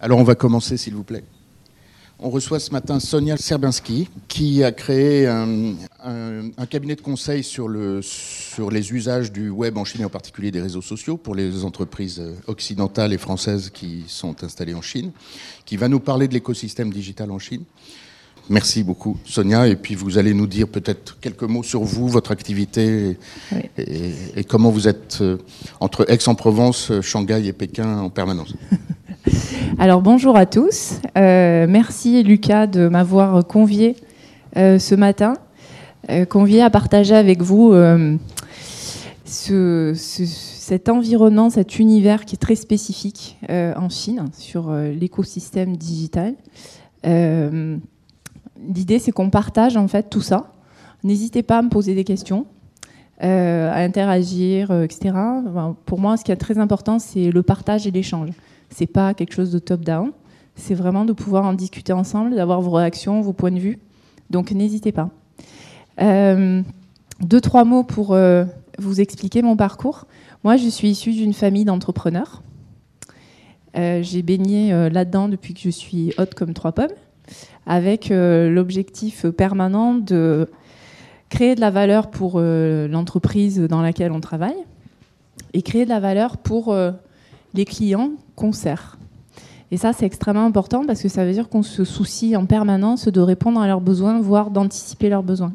Alors on va commencer, s'il vous plaît. On reçoit ce matin Sonia Serbinski, qui a créé un cabinet de conseil sur les usages du web en Chine, et en particulier des réseaux sociaux, pour les entreprises occidentales et françaises qui sont installées en Chine, qui va nous parler de l'écosystème digital en Chine. Merci beaucoup, Sonia. Et puis vous allez nous dire peut-être quelques mots sur vous, votre activité, oui, et comment vous êtes entre Aix-en-Provence, Shanghai et Pékin en permanence. Alors bonjour à tous, merci Lucas de m'avoir convié ce matin, convié à partager avec vous cet environnement, cet univers qui est très spécifique en Chine sur l'écosystème digital. L'idée c'est qu'on partage en fait tout ça, n'hésitez pas à me poser des questions, à interagir, etc. Enfin, pour moi ce qui est très important c'est le partage et l'échange. C'est pas quelque chose de top-down, c'est vraiment de pouvoir en discuter ensemble, d'avoir vos réactions, vos points de vue. Donc n'hésitez pas. Deux, trois mots pour vous expliquer mon parcours. Moi, je suis issue d'une famille d'entrepreneurs. J'ai baigné là-dedans depuis que je suis haute comme trois pommes, avec l'objectif permanent de créer de la valeur pour l'entreprise dans laquelle on travaille et créer de la valeur pour les clients qu'on sert. Et ça, c'est extrêmement important parce que ça veut dire qu'on se soucie en permanence de répondre à leurs besoins, voire d'anticiper leurs besoins.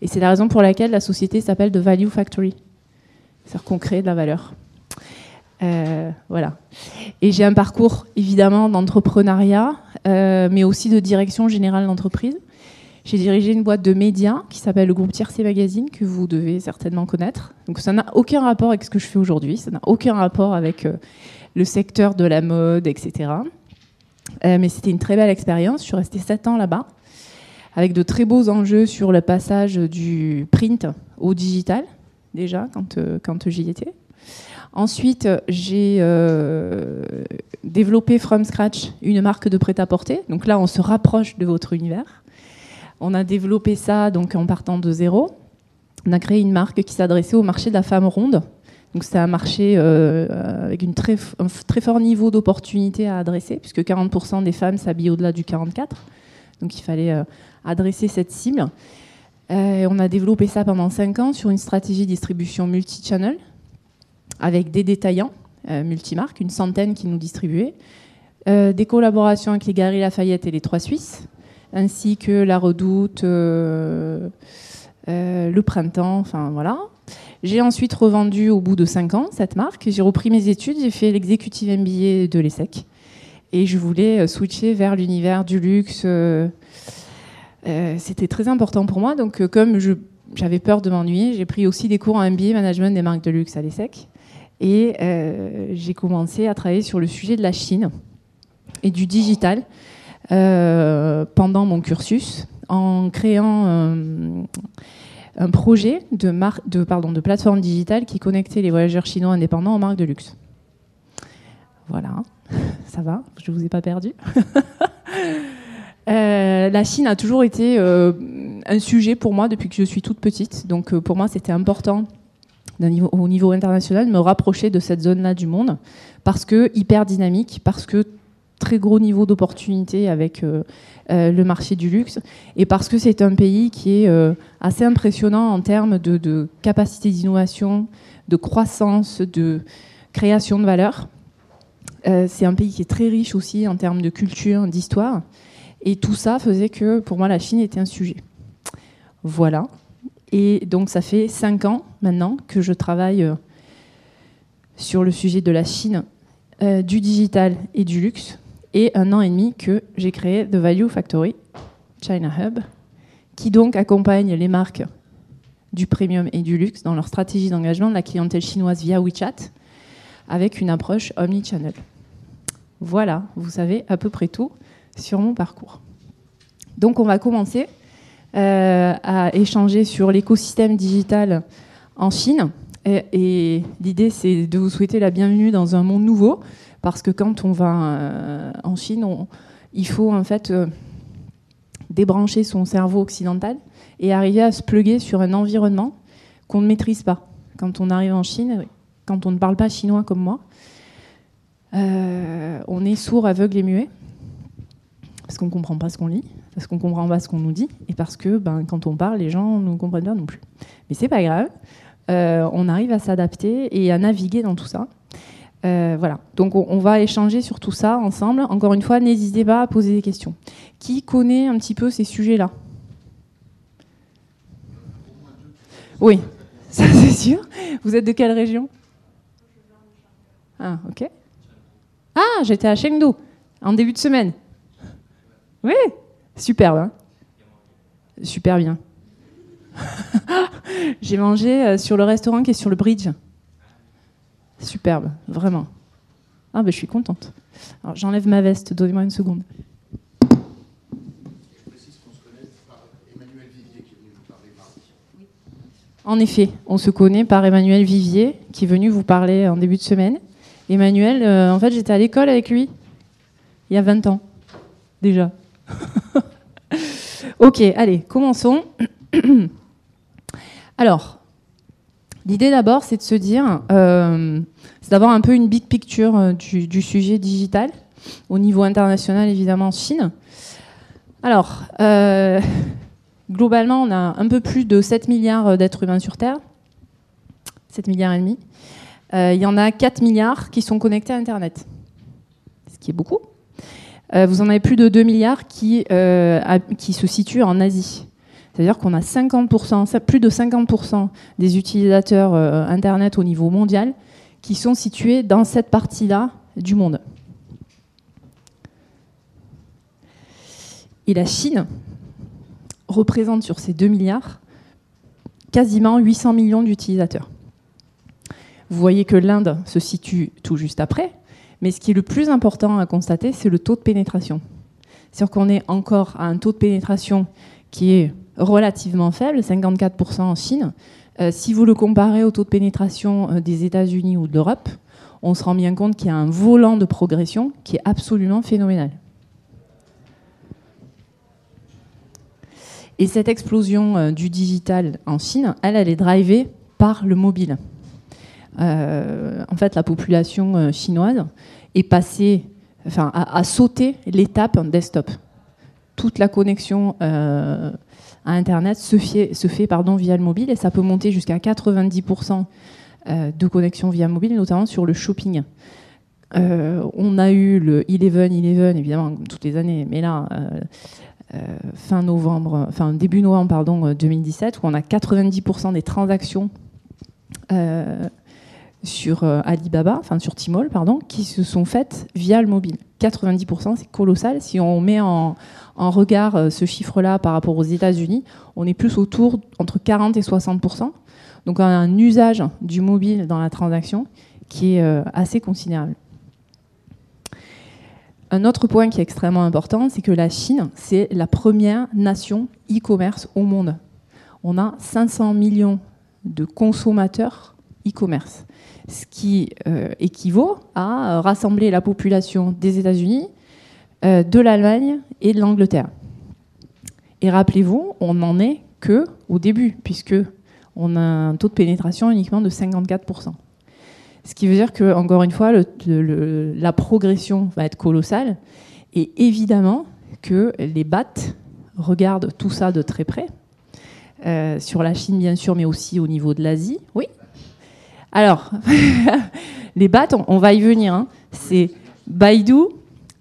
Et c'est la raison pour laquelle la société s'appelle The Value Factory. C'est-à-dire qu'on crée de la valeur. Voilà. Et j'ai un parcours, évidemment, d'entrepreneuriat, mais aussi de direction générale d'entreprise. J'ai dirigé une boîte de médias qui s'appelle le groupe Tiercé Magazine, que vous devez certainement connaître. Donc ça n'a aucun rapport avec ce que je fais aujourd'hui, ça n'a aucun rapport avec le secteur de la mode, etc. Mais c'était une très belle expérience, je suis restée 7 ans là-bas, avec de très beaux enjeux sur le passage du print au digital, déjà, quand j'y étais. Ensuite, j'ai développé from scratch une marque de prêt-à-porter. Donc là, on se rapproche de votre univers. On a développé ça donc, en partant de zéro. On a créé une marque qui s'adressait au marché de la femme ronde. Donc, c'est un marché avec un très fort niveau d'opportunité à adresser, puisque 40% des femmes s'habillent au-delà du 44. Donc, il fallait adresser cette cible. Et on a développé ça pendant 5 ans sur une stratégie distribution multi-channel, avec des détaillants multimarques, une centaine qui nous distribuaient, des collaborations avec les Galeries Lafayette et les Trois Suisses, ainsi que La Redoute, Le Printemps, enfin voilà. J'ai ensuite revendu au bout de 5 ans cette marque, j'ai repris mes études, j'ai fait l'executive MBA de l'ESSEC et je voulais switcher vers l'univers du luxe. C'était très important pour moi, donc comme j'avais peur de m'ennuyer, j'ai pris aussi des cours en MBA Management des marques de luxe à l'ESSEC et j'ai commencé à travailler sur le sujet de la Chine et du digital. Pendant mon cursus, en créant un projet de plateforme digitale qui connectait les voyageurs chinois indépendants aux marques de luxe. Voilà, ça va, je ne vous ai pas perdu. La Chine a toujours été un sujet pour moi depuis que je suis toute petite, donc pour moi c'était important au niveau international de me rapprocher de cette zone-là du monde, parce que hyper dynamique, parce que très gros niveau d'opportunité avec le marché du luxe, et parce que c'est un pays qui est assez impressionnant en termes de capacité d'innovation, de croissance, de création de valeur. C'est un pays qui est très riche aussi en termes de culture, d'histoire, et tout ça faisait que pour moi la Chine était un sujet. Voilà, et donc ça fait 5 ans maintenant que je travaille sur le sujet de la Chine, du digital et du luxe. Et 1 an et demi que j'ai créé The Value Factory China Hub, qui donc accompagne les marques du premium et du luxe dans leur stratégie d'engagement de la clientèle chinoise via WeChat, avec une approche omnichannel. Voilà, vous savez à peu près tout sur mon parcours. Donc on va commencer à échanger sur l'écosystème digital en Chine. Et l'idée, c'est de vous souhaiter la bienvenue dans un monde nouveau, parce que quand on va en Chine, il faut en fait débrancher son cerveau occidental et arriver à se pluguer sur un environnement qu'on ne maîtrise pas. Quand on arrive en Chine, quand on ne parle pas chinois comme moi, On est sourd, aveugle et muet, parce qu'on ne comprend pas ce qu'on lit, parce qu'on ne comprend pas ce qu'on nous dit, et parce que ben, quand on parle, les gens ne nous comprennent pas non plus. Mais c'est pas grave, on arrive à s'adapter et à naviguer dans tout ça. Voilà. Donc on va échanger sur tout ça ensemble. Encore une fois, n'hésitez pas à poser des questions. Qui connaît un petit peu ces sujets-là ? Oui, ça c'est sûr. Vous êtes de quelle région ? Ah, ok. Ah, j'étais à Chengdu, en début de semaine. Oui, superbe. Hein, super bien. J'ai mangé sur le restaurant qui est sur le bridge. Superbe, vraiment. Ah ben, je suis contente. Alors, j'enlève ma veste, donnez-moi une seconde. Je précise qu'on se connaît par Emmanuel Vivier qui est venu vous parler mardi. Oui. En effet, on se connaît par Emmanuel Vivier qui est venu vous parler en début de semaine. Emmanuel, en fait, j'étais à l'école avec lui il y a 20 ans, déjà. Ok, allez, commençons. Alors, l'idée d'abord, c'est de se dire, c'est d'avoir un peu une big picture du sujet digital, au niveau international, évidemment, en Chine. Alors, globalement, on a un peu plus de 7 milliards d'êtres humains sur Terre, 7 milliards et demi. Il y en a 4 milliards qui sont connectés à Internet, ce qui est beaucoup. Vous en avez plus de 2 milliards qui se situent en Asie. C'est-à-dire qu'on a 50%, plus de 50% des utilisateurs Internet au niveau mondial qui sont situés dans cette partie-là du monde. Et la Chine représente sur ces 2 milliards quasiment 800 millions d'utilisateurs. Vous voyez que l'Inde se situe tout juste après, mais ce qui est le plus important à constater, c'est le taux de pénétration. C'est-à-dire qu'on est encore à un taux de pénétration qui est relativement faible, 54% en Chine. Si vous le comparez au taux de pénétration des États-Unis ou de l'Europe, on se rend bien compte qu'il y a un volant de progression qui est absolument phénoménal. Et cette explosion du digital en Chine, elle est drivée par le mobile. En fait, la population chinoise est passée, enfin, a sauté l'étape desktop. Toute la connexion à Internet se fait via le mobile, et ça peut monter jusqu'à 90% de connexion via mobile, notamment sur le shopping. On a eu le 11-11, évidemment, toutes les années, mais là, début novembre, 2017, où on a 90% des transactions sur Alibaba, enfin sur Tmall, pardon, qui se sont faites via le mobile. 90%, c'est colossal. Si on met en regard ce chiffre-là par rapport aux États-Unis, on est plus autour entre 40 et 60%. Donc on a un usage du mobile dans la transaction qui est assez considérable. Un autre point qui est extrêmement important, c'est que la Chine, c'est la première nation e-commerce au monde. On a 500 millions de consommateurs e-commerce, ce qui équivaut à rassembler la population des États-Unis, de l'Allemagne et de l'Angleterre. Et rappelez-vous, on n'en est qu'au début, puisque on a un taux de pénétration uniquement de 54%. Ce qui veut dire que, encore une fois, la progression va être colossale. Et évidemment que les BAT regardent tout ça de très près, sur la Chine bien sûr, mais aussi au niveau de l'Asie. Oui. Alors, les BAT, on va y venir. Hein. C'est Baidu,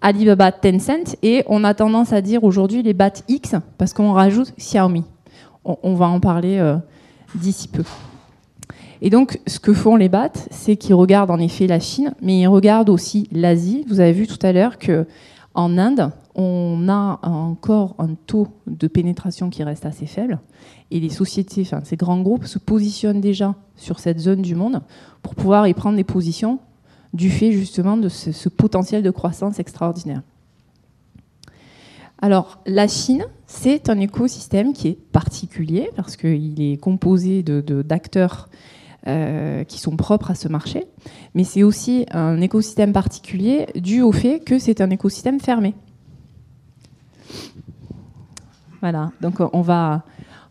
Alibaba, Tencent, et on a tendance à dire aujourd'hui les BAT X parce qu'on rajoute Xiaomi. On va en parler d'ici peu. Et donc, ce que font les BAT, c'est qu'ils regardent en effet la Chine, mais ils regardent aussi l'Asie. Vous avez vu tout à l'heure qu'en Inde, on a encore un taux de pénétration qui reste assez faible. Et les sociétés, enfin ces grands groupes, se positionnent déjà sur cette zone du monde pour pouvoir y prendre des positions du fait justement de ce potentiel de croissance extraordinaire. Alors, la Chine, c'est un écosystème qui est particulier parce qu'il est composé d'acteurs qui sont propres à ce marché, mais c'est aussi un écosystème particulier dû au fait que c'est un écosystème fermé. Voilà, donc on va...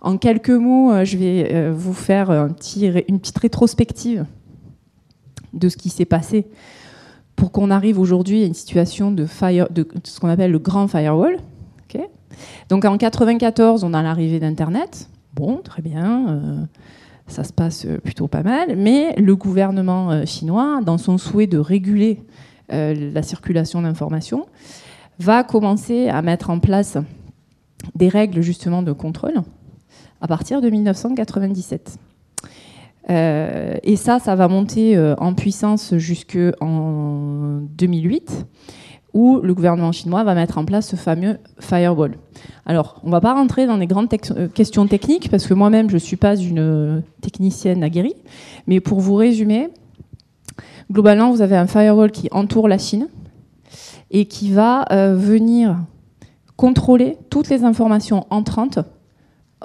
En quelques mots, je vais vous faire une petite rétrospective de ce qui s'est passé pour qu'on arrive aujourd'hui à une situation de ce qu'on appelle le grand firewall. Okay. Donc en 1994, on a l'arrivée d'Internet. Bon, très bien, ça se passe plutôt pas mal. Mais le gouvernement chinois, dans son souhait de réguler la circulation d'informations, va commencer à mettre en place des règles justement de contrôle à partir de 1997. Et ça va monter en puissance jusqu'en 2008, où le gouvernement chinois va mettre en place ce fameux firewall. Alors, on ne va pas rentrer dans des grandes questions techniques, parce que moi-même, je ne suis pas une technicienne aguerrie, mais pour vous résumer, globalement, vous avez un firewall qui entoure la Chine et qui va venir contrôler toutes les informations entrantes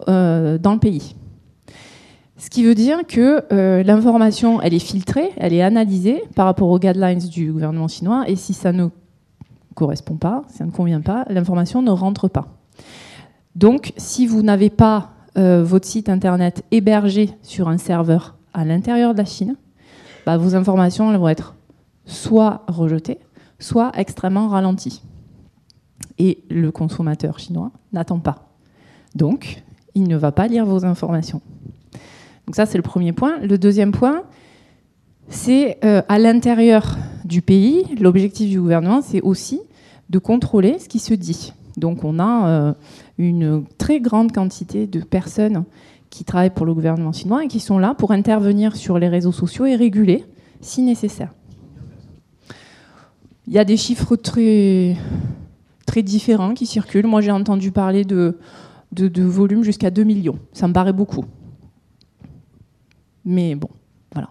dans le pays. Ce qui veut dire que l'information, elle est filtrée, elle est analysée par rapport aux guidelines du gouvernement chinois, et si ça ne correspond pas, si ça ne convient pas, l'information ne rentre pas. Donc, si vous n'avez pas votre site internet hébergé sur un serveur à l'intérieur de la Chine, bah, vos informations elles vont être soit rejetées, soit extrêmement ralenties. Et le consommateur chinois n'attend pas. Donc, il ne va pas lire vos informations. Donc ça, c'est le premier point. Le deuxième point, c'est à l'intérieur du pays, l'objectif du gouvernement, c'est aussi de contrôler ce qui se dit. Donc on a une très grande quantité de personnes qui travaillent pour le gouvernement chinois et qui sont là pour intervenir sur les réseaux sociaux et réguler si nécessaire. Il y a des chiffres très, très différents qui circulent. Moi, j'ai entendu parler de volumes jusqu'à 2 millions. Ça me paraît beaucoup. Mais bon, voilà.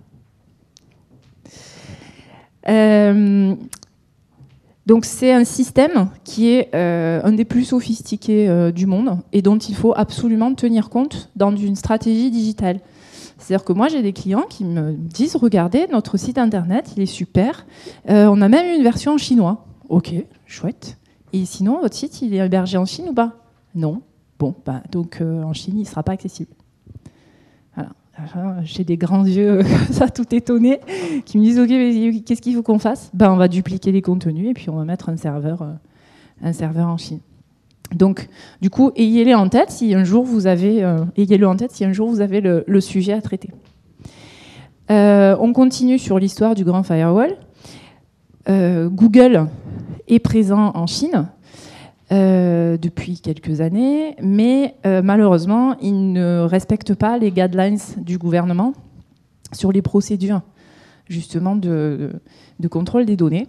Donc c'est un système qui est un des plus sophistiqués du monde et dont il faut absolument tenir compte dans une stratégie digitale. C'est-à-dire que moi, j'ai des clients qui me disent « Regardez, notre site internet, il est super. On a même une version en chinois. » Ok, chouette. Et sinon, votre site, il est hébergé en Chine ou pas? Non. Bon, bah, donc en Chine, il ne sera pas accessible. J'ai des grands yeux comme ça, tout étonnés, qui me disent « Ok, mais qu'est-ce qu'il faut qu'on fasse ?» Ben, on va dupliquer les contenus et puis on va mettre un serveur en Chine. Donc, du coup, ayez-le en tête si un jour vous avez, le sujet à traiter. On continue sur l'histoire du grand firewall. Google est présent en Chine depuis quelques années, mais malheureusement, ils ne respectent pas les guidelines du gouvernement sur les procédures, justement, de contrôle des données.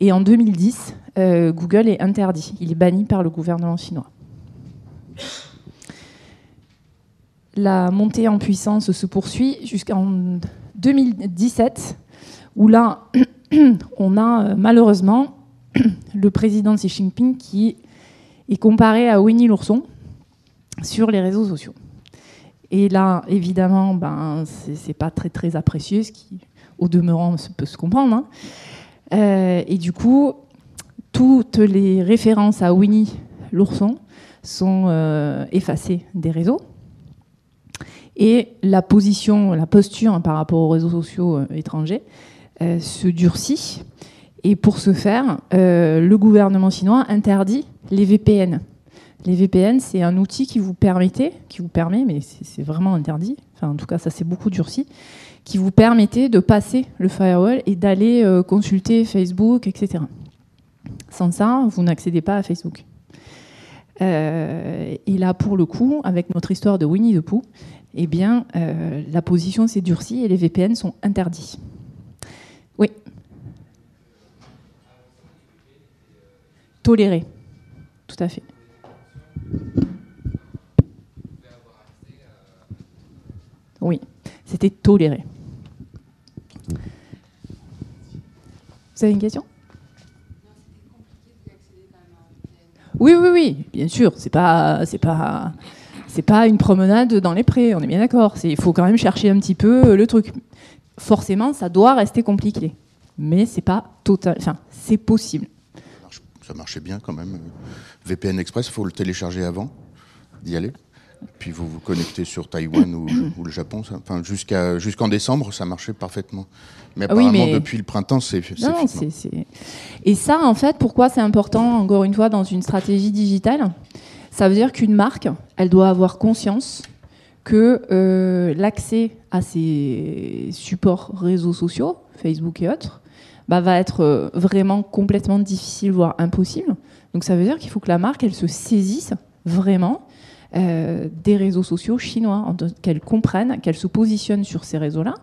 Et en 2010, Google est interdit. Il est banni par le gouvernement chinois. La montée en puissance se poursuit jusqu'en 2017, où là, on a malheureusement le président Xi Jinping qui est comparé à Winnie l'ourson sur les réseaux sociaux. Et là, évidemment, ben, c'est pas très, très apprécié, ce qui, au demeurant, peut se comprendre. Hein. Et du coup, toutes les références à Winnie l'ourson sont effacées des réseaux. Et la position, la posture par rapport aux réseaux sociaux étrangers se durcit. Et pour ce faire, le gouvernement chinois interdit les VPN. Les VPN, c'est un outil qui vous permet, mais c'est vraiment interdit, enfin en tout cas ça s'est beaucoup durci, qui vous permettait de passer le firewall et d'aller consulter Facebook, etc. Sans ça, vous n'accédez pas à Facebook. Et là, pour le coup, avec notre histoire de Winnie the Pooh, eh bien, la position s'est durcie et les VPN sont interdits. Oui. Toléré. Tout à fait. Oui, c'était toléré. Vous avez une question? Oui, bien sûr. C'est pas une promenade dans les prés. On est bien d'accord. Il faut quand même chercher un petit peu le truc. Forcément, ça doit rester compliqué, mais c'est pas total. Enfin, c'est possible. Ça marchait bien quand même. VPN Express, il faut le télécharger avant d'y aller. Puis vous vous connectez sur Taïwan ou le Japon, enfin, jusqu'en décembre, ça marchait parfaitement. Mais apparemment, oui, mais... depuis le printemps, c'est... Et ça, en fait, pourquoi c'est important, encore une fois, dans une stratégie digitale? Ça veut dire qu'une marque, elle doit avoir conscience que l'accès à ses supports réseaux sociaux, Facebook et autres, bah, va être vraiment complètement difficile, voire impossible. Donc ça veut dire qu'il faut que la marque, elle se saisisse vraiment des réseaux sociaux chinois, qu'elle comprenne, qu'elle se positionne sur ces réseaux-là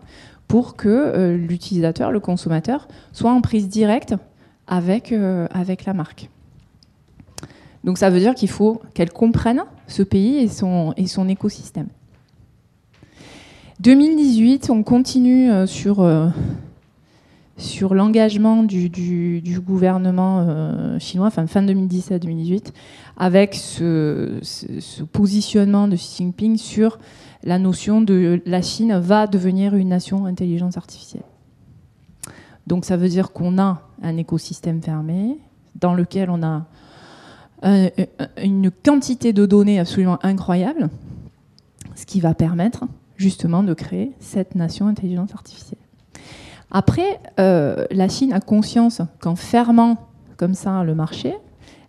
pour que l'utilisateur, le consommateur, soit en prise directe avec la marque. Donc ça veut dire qu'il faut qu'elle comprenne ce pays et son écosystème. 2018, on continue sur l'engagement du gouvernement chinois, enfin fin 2017-2018, avec ce positionnement de Xi Jinping sur la notion de la Chine va devenir une nation intelligence artificielle. Donc ça veut dire qu'on a un écosystème fermé dans lequel on a une quantité de données absolument incroyable, ce qui va permettre justement de créer cette nation intelligence artificielle. Après, la Chine a conscience qu'en fermant comme ça le marché,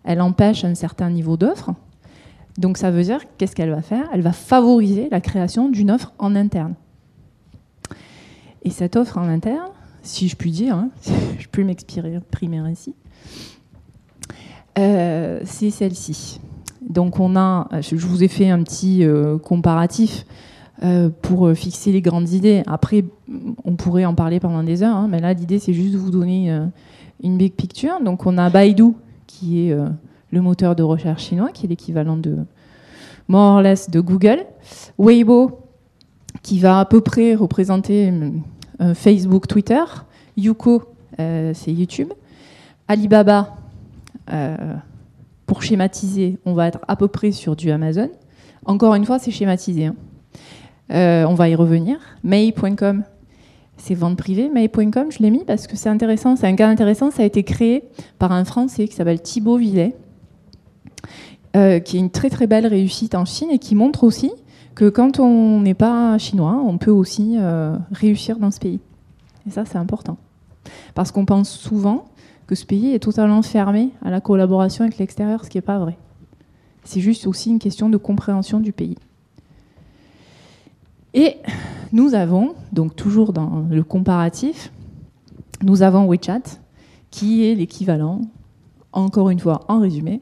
elle empêche un certain niveau d'offres. Donc ça veut dire, qu'est-ce qu'elle va faire? Elle va favoriser la création d'une offre en interne. Et cette offre en interne, si je puis dire, hein, si je peux m'exprimer ici, c'est celle-ci. Donc je vous ai fait un petit comparatif pour fixer les grandes idées. Après, on pourrait en parler pendant des heures, hein, mais là, l'idée, c'est juste de vous donner une big picture. Donc, on a Baidu, qui est le moteur de recherche chinois, qui est l'équivalent de, more or less, de Google. Weibo, qui va à peu près représenter Facebook, Twitter. Youku, c'est YouTube. Alibaba, pour schématiser, on va être à peu près sur du Amazon. Encore une fois, c'est schématisé, hein. On va y revenir. May.com, c'est vente privée. May.com, je l'ai mis parce que c'est intéressant. C'est un cas intéressant. Ça a été créé par un Français qui s'appelle Thibaut Villet, qui est une très très belle réussite en Chine et qui montre aussi que quand on n'est pas chinois, on peut aussi réussir dans ce pays. Et ça, c'est important. Parce qu'on pense souvent que ce pays est totalement fermé à la collaboration avec l'extérieur, ce qui n'est pas vrai. C'est juste aussi une question de compréhension du pays. Et nous avons, donc toujours dans le comparatif, nous avons WeChat, qui est l'équivalent, encore une fois en résumé,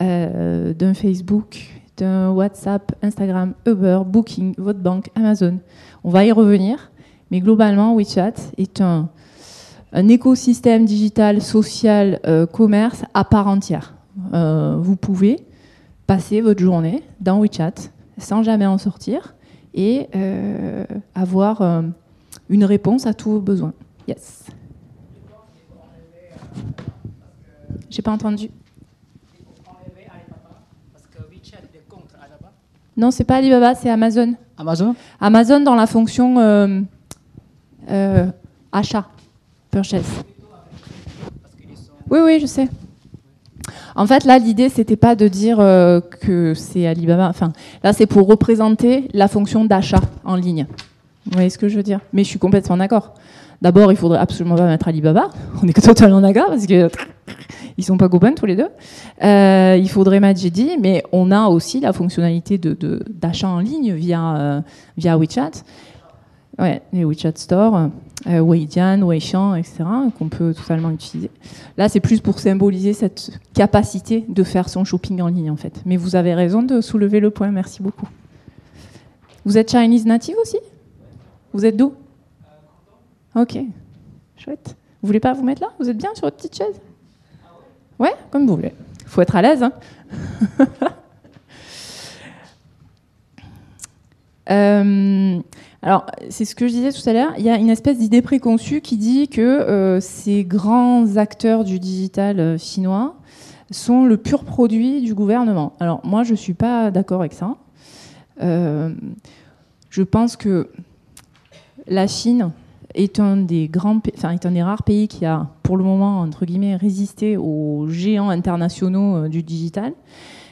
d'un Facebook, d'un WhatsApp, Instagram, Uber, Booking, votre banque, Amazon. On va y revenir, mais globalement, WeChat est un écosystème digital, social, commerce à part entière. Vous pouvez passer votre journée dans WeChat sans jamais en sortir, et avoir une réponse à tous vos besoins. Yes. J'ai pas entendu. Non, c'est pas Alibaba, c'est Amazon. Amazon dans la fonction achat, purchase. Oui, oui, je sais. En fait, là, l'idée, c'était pas de dire que c'est Alibaba. Enfin, là, c'est pour représenter la fonction d'achat en ligne. Vous voyez ce que je veux dire? Mais je suis complètement d'accord. D'abord, il faudrait absolument pas mettre Alibaba. On est totalement d'accord parce que ils sont pas copains tous les deux. Il faudrait mettre JD, mais on a aussi la fonctionnalité d'achat en ligne via WeChat. Ouais, les WeChat Store, Weidian, Weishan, etc., qu'on peut totalement utiliser. Là, c'est plus pour symboliser cette capacité de faire son shopping en ligne, en fait. Mais vous avez raison de soulever le point, merci beaucoup. Vous êtes Chinese native aussi? Vous êtes d'où? Ok, chouette. Vous voulez pas vous mettre là? Vous êtes bien sur votre petite chaise? Ouais, comme vous voulez. Il faut être à l'aise, hein. Alors, c'est ce que je disais tout à l'heure, il y a une espèce d'idée préconçue qui dit que ces grands acteurs du digital chinois sont le pur produit du gouvernement. Alors, moi, je ne suis pas d'accord avec ça. Je pense que la Chine est est un des rares pays qui a, pour le moment, entre guillemets, résisté aux géants internationaux du digital.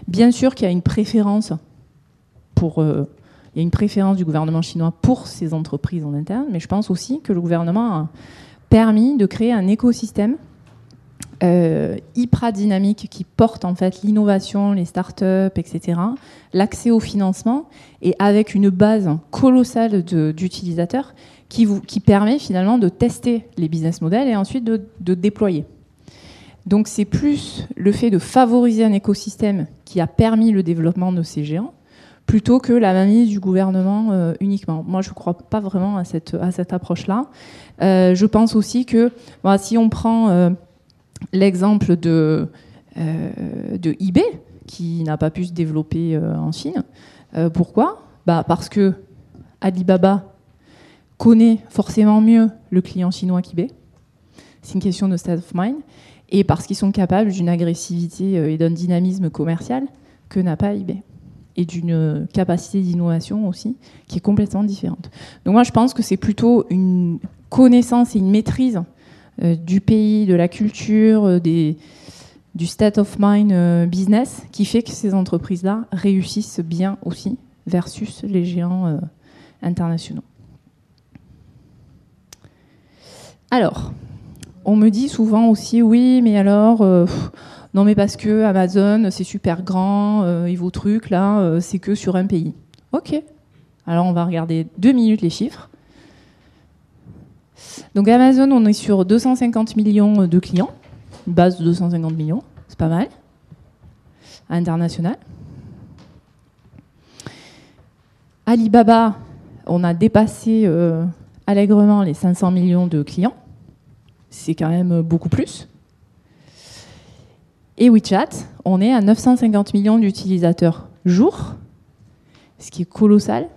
Bien sûr qu'il y a une préférence pour... Il y a une préférence du gouvernement chinois pour ces entreprises en interne, mais je pense aussi que le gouvernement a permis de créer un écosystème hyper dynamique qui porte en fait l'innovation, les start-up, etc., l'accès au financement, et avec une base colossale d'utilisateurs qui permet finalement de tester les business models et ensuite de déployer. Donc c'est plus le fait de favoriser un écosystème qui a permis le développement de ces géants, plutôt que la mainmise du gouvernement uniquement. Moi, je ne crois pas vraiment à cette approche-là. Je pense aussi que bon, si on prend l'exemple de eBay, qui n'a pas pu se développer en Chine, pourquoi ? Bah, parce que Alibaba connaît forcément mieux le client chinois qu'eBay. C'est une question de state of mind. Et parce qu'ils sont capables d'une agressivité et d'un dynamisme commercial que n'a pas eBay, et d'une capacité d'innovation aussi qui est complètement différente. Donc moi, je pense que c'est plutôt une connaissance et une maîtrise du pays, de la culture, du state of mind business qui fait que ces entreprises-là réussissent bien aussi versus les géants internationaux. Alors, on me dit souvent aussi, oui, mais alors... non, mais parce que Amazon, c'est super grand, et vos trucs, là, c'est que sur un pays. OK. Alors, on va regarder 2 minutes les chiffres. Donc, Amazon, on est sur 250 millions de clients. Une base de 250 millions. C'est pas mal. À l'international. Alibaba, on a dépassé allègrement les 500 millions de clients. C'est quand même beaucoup plus. Et WeChat, on est à 950 millions d'utilisateurs jour, ce qui est colossal.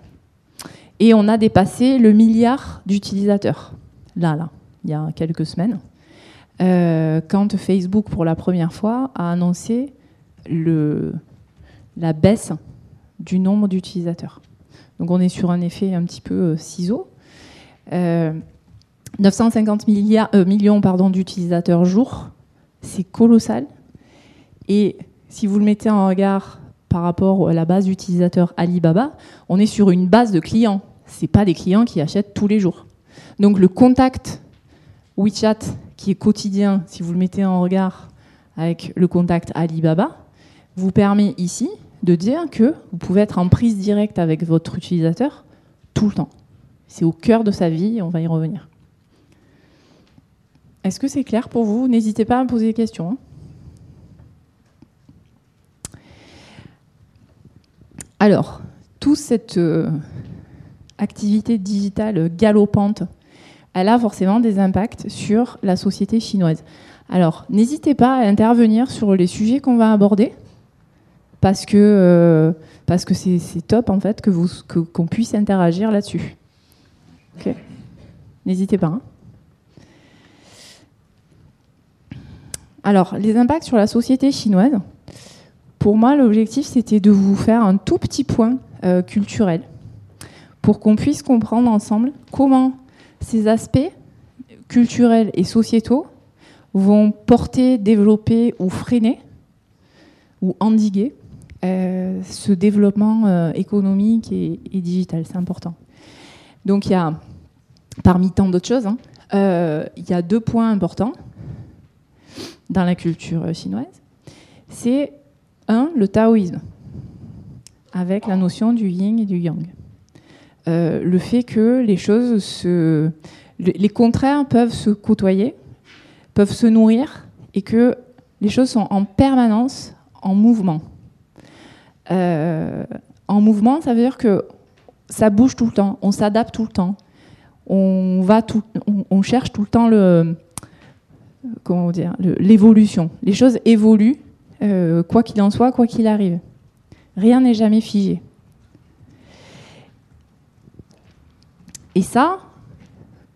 Et on a dépassé le milliard d'utilisateurs, là, il y a quelques semaines, quand Facebook, pour la première fois, a annoncé la baisse du nombre d'utilisateurs. Donc on est sur un effet un petit peu ciseau. 950 millions d'utilisateurs jour, c'est colossal. Et si vous le mettez en regard par rapport à la base d'utilisateurs Alibaba, on est sur une base de clients. Ce n'est pas des clients qui achètent tous les jours. Donc le contact WeChat, qui est quotidien, si vous le mettez en regard avec le contact Alibaba, vous permet ici de dire que vous pouvez être en prise directe avec votre utilisateur tout le temps. C'est au cœur de sa vie et on va y revenir. Est-ce que c'est clair pour vous ? N'hésitez pas à me poser des questions, hein. Alors, toute cette activité digitale galopante, elle a forcément des impacts sur la société chinoise. Alors, n'hésitez pas à intervenir sur les sujets qu'on va aborder, parce que c'est top, en fait, qu'on puisse interagir là-dessus. OK ? N'hésitez pas, hein. Alors, les impacts sur la société chinoise... Pour moi, l'objectif, c'était de vous faire un tout petit point culturel pour qu'on puisse comprendre ensemble comment ces aspects culturels et sociétaux vont porter, développer ou freiner ou endiguer ce développement économique et digital. C'est important. Donc, il y a, parmi tant d'autres choses, hein, il y a 2 points importants dans la culture chinoise. C'est... 1, le taoïsme, avec la notion du yin et du yang. Le fait que les choses les contraires peuvent se côtoyer, peuvent se nourrir, et que les choses sont en permanence en mouvement. En mouvement, ça veut dire que ça bouge tout le temps, on s'adapte tout le temps, on cherche tout le temps l'évolution. Les choses évoluent. Quoi qu'il en soit, quoi qu'il arrive. Rien n'est jamais figé. Et ça,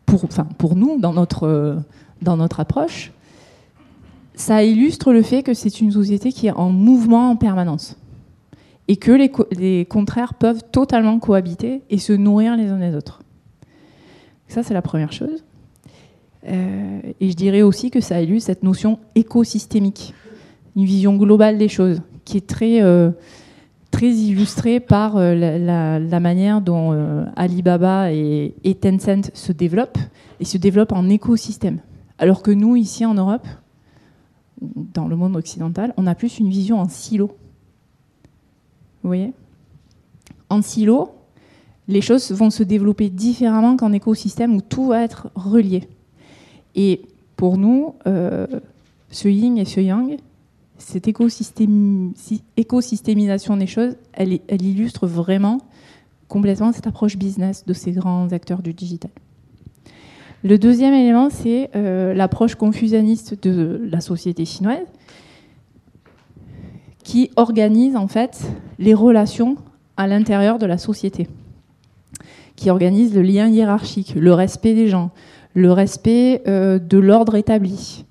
pour nous, dans notre approche, ça illustre le fait que c'est une société qui est en mouvement en permanence et que les contraires peuvent totalement cohabiter et se nourrir les uns les autres. Ça, c'est la première chose. Et je dirais aussi que ça illustre cette notion écosystémique. Une vision globale des choses qui est très, très illustré par la manière dont Alibaba et Tencent se développent, et se développent en écosystème. Alors que nous, ici en Europe, dans le monde occidental, on a plus une vision en silo. Vous voyez ? En silo, les choses vont se développer différemment qu'en écosystème où tout va être relié. Et pour nous, ce yin et ce yang, cette écosystémisation des choses, elle illustre vraiment complètement cette approche business de ces grands acteurs du digital. Le deuxième élément, c'est l'approche confucianiste de la société chinoise, qui organise en fait les relations à l'intérieur de la société, qui organise le lien hiérarchique, le respect des gens, le respect de l'ordre établi.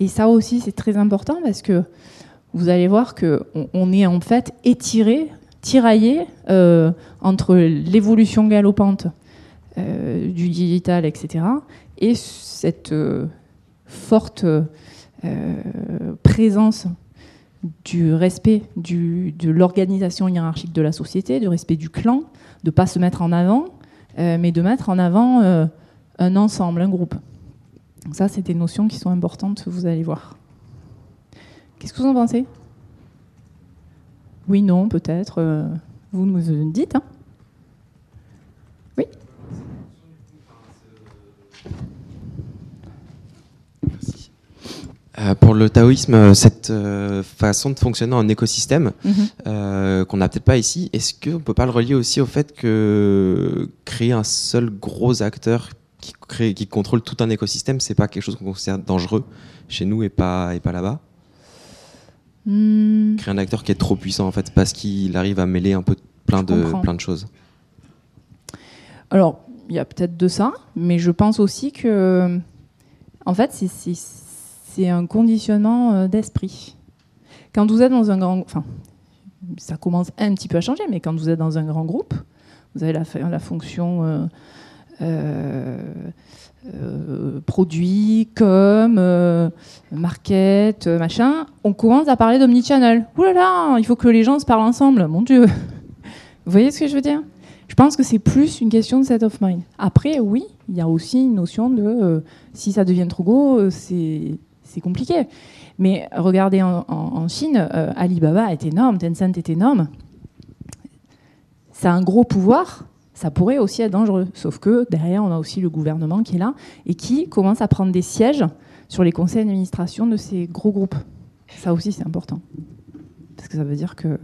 Et ça aussi, c'est très important parce que vous allez voir qu'on est en fait tiraillé entre l'évolution galopante du digital, etc., et cette forte présence du respect de l'organisation hiérarchique de la société, du respect du clan, de ne pas se mettre en avant, mais de mettre en avant un ensemble, un groupe. Donc ça, c'est des notions qui sont importantes, vous allez voir. Qu'est-ce que vous en pensez? Oui, non, peut-être. Vous nous dites. Hein. Oui. Merci. Pour le taoïsme, cette façon de fonctionner en écosystème qu'on n'a peut-être pas ici, est-ce qu'on ne peut pas le relier aussi au fait que créer un seul gros acteur qui contrôle tout un écosystème, c'est pas quelque chose qu'on considère dangereux chez nous et pas là-bas. Créer un acteur qui est trop puissant en fait parce qu'il arrive à mêler un peu plein de choses. Alors il y a peut-être de ça, mais je pense aussi que en fait c'est un conditionnement d'esprit. Quand vous êtes dans un grand, enfin ça commence un petit peu à changer, mais quand vous êtes dans un grand groupe, vous avez la fonction produits, com, market, machin, on commence à parler d'omnichannel. Ouh là là, il faut que les gens se parlent ensemble, mon Dieu. Vous voyez ce que je veux dire? Je pense que c'est plus une question de set of mind. Après, oui, il y a aussi une notion de si ça devient trop gros, c'est compliqué. Mais regardez en Chine, Alibaba est énorme, Tencent est énorme. Ça a un gros pouvoir. Ça pourrait aussi être dangereux, sauf que derrière, on a aussi le gouvernement qui est là et qui commence à prendre des sièges sur les conseils d'administration de ces gros groupes. Ça aussi, c'est important. Parce que ça veut dire qu'à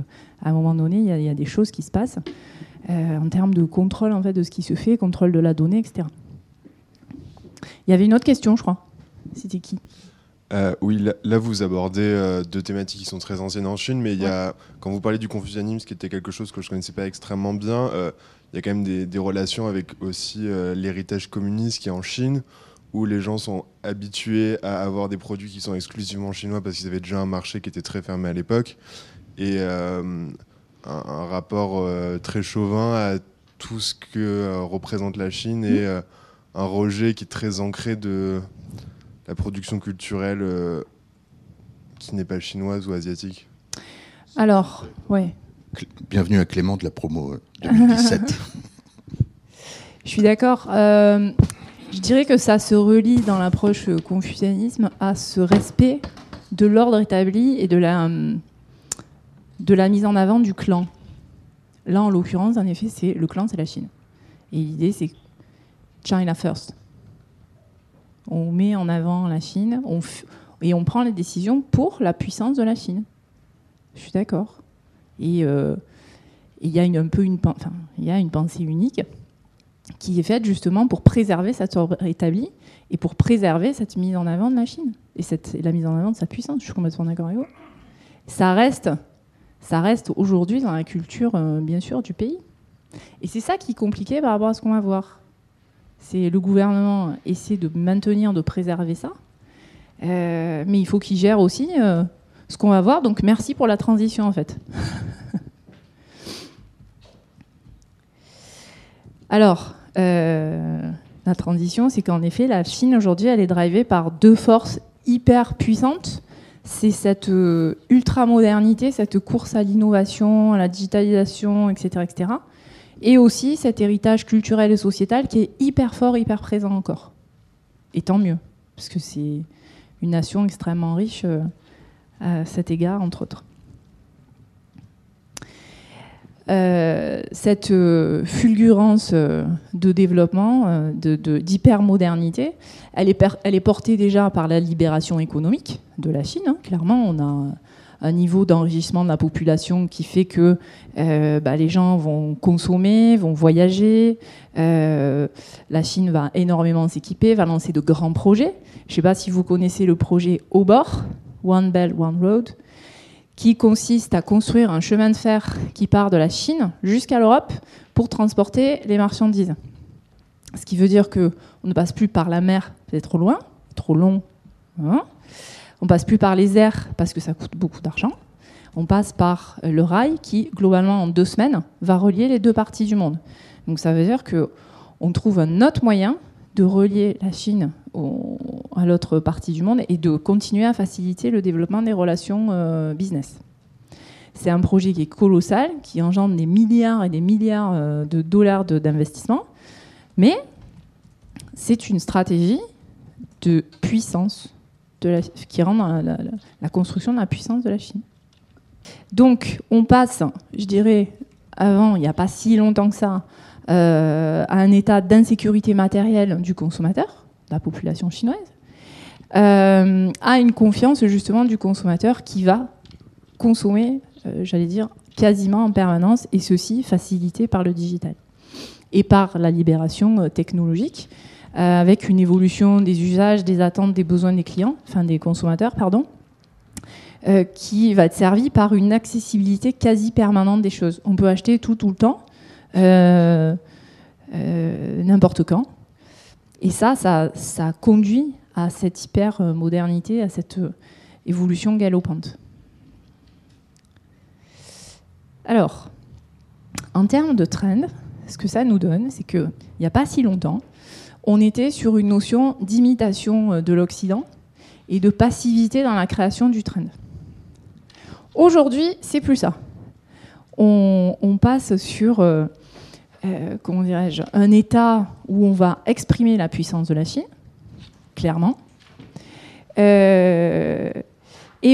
un moment donné, il y a des choses qui se passent en termes de contrôle en fait, de ce qui se fait, contrôle de la donnée, etc. Il y avait une autre question, je crois. C'était qui ? Oui, là vous abordez deux thématiques qui sont très anciennes en Chine, mais il y a, quand vous parlez du confucianisme, ce qui était quelque chose que je ne connaissais pas extrêmement bien, il y a quand même des relations avec aussi l'héritage communiste qui est en Chine, où les gens sont habitués à avoir des produits qui sont exclusivement chinois parce qu'ils avaient déjà un marché qui était très fermé à l'époque, et un rapport très chauvin à tout ce que représente la Chine, et un rejet qui est très ancré de la production culturelle qui n'est pas chinoise ou asiatique. Alors, ouais. Bienvenue à Clément de la promo 2017. Je suis d'accord. Je dirais que ça se relie dans l'approche confucianisme à ce respect de l'ordre établi et de la mise en avant du clan. Là, en l'occurrence, en effet, c'est le clan, c'est la Chine. Et l'idée, c'est China first. On met en avant la Chine et on prend les décisions pour la puissance de la Chine. Je suis d'accord. Et il y a une pensée unique qui est faite justement pour préserver cet ordre établi et pour préserver cette mise en avant de la Chine et la mise en avant de sa puissance. Je suis complètement d'accord avec vous. Ça reste aujourd'hui dans la culture, bien sûr, du pays. Et c'est ça qui est compliqué par rapport à ce qu'on va voir. C'est le gouvernement essaie de maintenir, de préserver ça. Mais il faut qu'il gère aussi ce qu'on va voir. Donc merci pour la transition, en fait. Alors, la transition, c'est qu'en effet, la Chine, aujourd'hui, elle est drivée par deux forces hyper puissantes. c'est cette ultra-modernité, cette course à l'innovation, à la digitalisation, etc., etc. Et aussi cet héritage culturel et sociétal qui est hyper fort, hyper présent encore. Et tant mieux, parce que c'est une nation extrêmement riche à cet égard, entre autres. Cette fulgurance de développement, d'hypermodernité, elle est portée déjà par la libération économique de la Chine. Hein. Clairement, on a un niveau d'enrichissement de la population qui fait que les gens vont consommer, vont voyager. La Chine va énormément s'équiper, va lancer de grands projets. Je ne sais pas si vous connaissez le projet Obor, One Belt, One Road, qui consiste à construire un chemin de fer qui part de la Chine jusqu'à l'Europe pour transporter les marchandises. Ce qui veut dire qu'on ne passe plus par la mer, c'est trop loin, trop long, hein. On passe plus par les airs parce que ça coûte beaucoup d'argent. On passe par le rail qui, globalement, en 2 semaines, va relier les 2 parties du monde. Donc ça veut dire qu'on trouve un autre moyen de relier la Chine à l'autre partie du monde et de continuer à faciliter le développement des relations business. C'est un projet qui est colossal, qui engendre des milliards et des milliards de dollars d'investissement, mais c'est une stratégie de puissance qui rend la construction de la puissance de la Chine. Donc, on passe, je dirais, avant, il n'y a pas si longtemps que ça, à un état d'insécurité matérielle du consommateur, de la population chinoise, à une confiance, justement, du consommateur qui va consommer, quasiment en permanence, et ceci facilité par le digital et par la libération technologique, avec une évolution des usages, des attentes, des besoins des consommateurs, qui va être servie par une accessibilité quasi permanente des choses. On peut acheter tout le temps, n'importe quand. Et ça conduit à cette hyper-modernité, à cette évolution galopante. Alors, en termes de trend, ce que ça nous donne, c'est qu'il n'y a pas si longtemps, on était sur une notion d'imitation de l'Occident et de passivité dans la création du trend. Aujourd'hui, c'est plus ça. On passe sur un état où on va exprimer la puissance de la Chine, clairement, et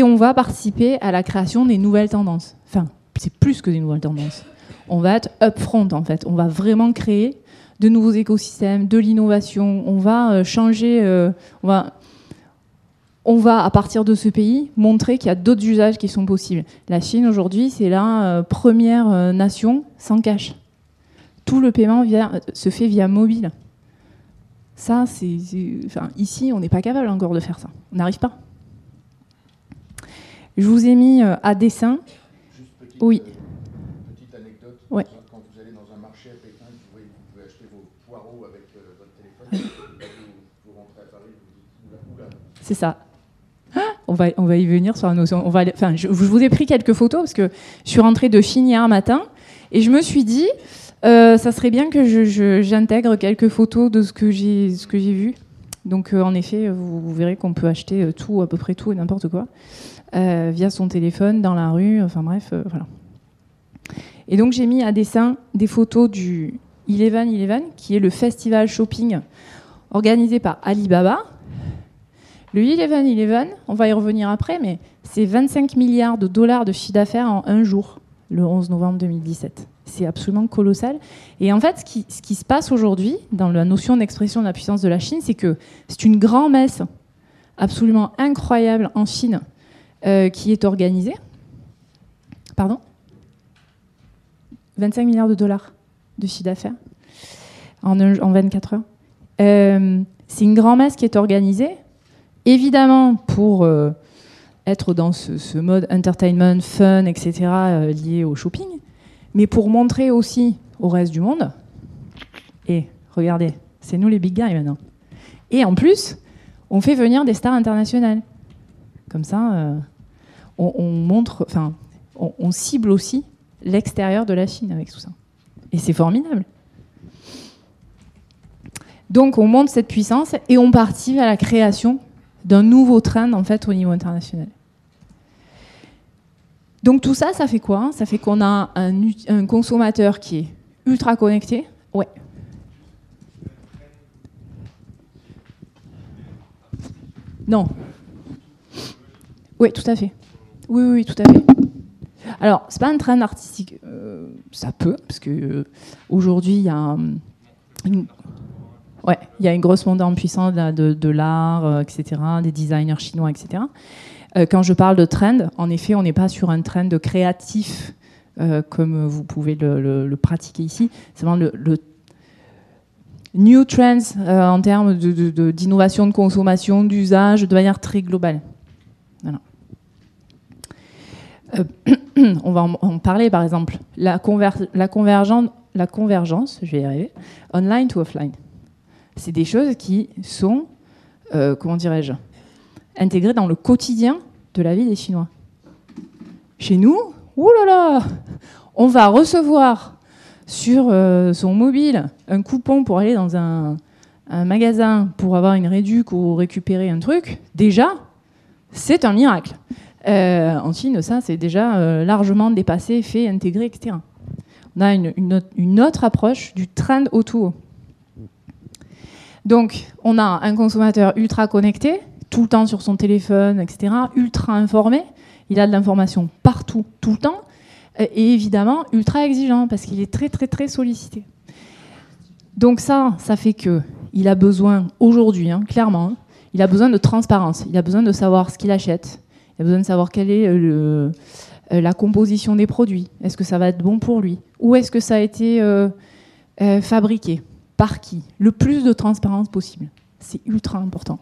on va participer à la création des nouvelles tendances. Enfin, c'est plus que des nouvelles tendances. On va être upfront, en fait. On va vraiment créer de nouveaux écosystèmes, de l'innovation. On va changer, on va à partir de ce pays, montrer qu'il y a d'autres usages qui sont possibles. La Chine, aujourd'hui, c'est la première nation sans cash. Tout le paiement se fait via mobile. Ça, ici, on n'est pas capable encore de faire ça. On n'arrive pas. Je vous ai mis à dessin. Juste petite, oui. Petite anecdote. Ouais. Quand vous allez dans un marché à Pékin, vous pouvez acheter vos poireaux avec votre téléphone. Vous rentrez à Paris, vous dites oula, oula. C'est ça. On va y venir sur la notion. Je vous ai pris quelques photos parce que je suis rentrée de Chine hier matin et je me suis dit. Ça serait bien que j'intègre quelques photos de ce que j'ai vu. Donc, en effet, vous verrez qu'on peut acheter tout, à peu près tout et n'importe quoi, via son téléphone, dans la rue, enfin bref, voilà. Et donc, j'ai mis à dessin des photos du 11.11, qui est le festival shopping organisé par Alibaba. Le 11.11, on va y revenir après, mais c'est 25 milliards de dollars de chiffre d'affaires en un jour, le 11 novembre 2017. C'est absolument colossal. Et en fait, ce qui se passe aujourd'hui, dans la notion d'expression de la puissance de la Chine, c'est que c'est une grand-messe absolument incroyable en Chine qui est organisée. Pardon ? 25 milliards de dollars de chiffre d'affaires en 24 heures. C'est une grand-messe qui est organisée, évidemment, pour être dans ce mode entertainment, fun, etc., lié au shopping. Mais pour montrer aussi au reste du monde, et regardez, c'est nous les big guys maintenant. Et en plus, on fait venir des stars internationales. Comme ça, on cible aussi l'extérieur de la Chine avec tout ça. Et c'est formidable. Donc on monte cette puissance et on participe à la création d'un nouveau trend en fait au niveau international. Donc tout ça, ça fait quoi? Ça fait qu'on a un consommateur qui est ultra connecté. Ouais. Non. Oui, tout à fait. Oui, oui, tout à fait. Alors, c'est pas un trend artistique. Ça peut, parce que aujourd'hui, il y a une grosse montée en puissance de l'art, etc., des designers chinois, etc. Quand je parle de trend, en effet, on n'est pas sur un trend créatif comme vous pouvez le pratiquer ici. C'est vraiment le new trends en termes d'innovation, de consommation, d'usage, de manière très globale. Voilà. On va en parler, par exemple. La convergence, je vais y arriver, online to offline. C'est des choses qui sont, comment dirais-je, intégrées dans le quotidien de la vie des Chinois. Chez nous, oulala, on va recevoir sur son mobile un coupon pour aller dans un magasin pour avoir une réduc ou récupérer un truc. Déjà, c'est un miracle. En Chine, ça, c'est déjà largement dépassé, fait, intégré, etc. On a une autre approche du trend autour. Donc, on a un consommateur ultra connecté, tout le temps sur son téléphone, etc., ultra informé. Il a de l'information partout, tout le temps, et évidemment ultra exigeant, parce qu'il est très, très, très sollicité. Donc ça fait qu'il a besoin, aujourd'hui, clairement, il a besoin de transparence, il a besoin de savoir ce qu'il achète, il a besoin de savoir quelle est la composition des produits, est-ce que ça va être bon pour lui, où est-ce que ça a été fabriqué, par qui, le plus de transparence possible. C'est ultra important.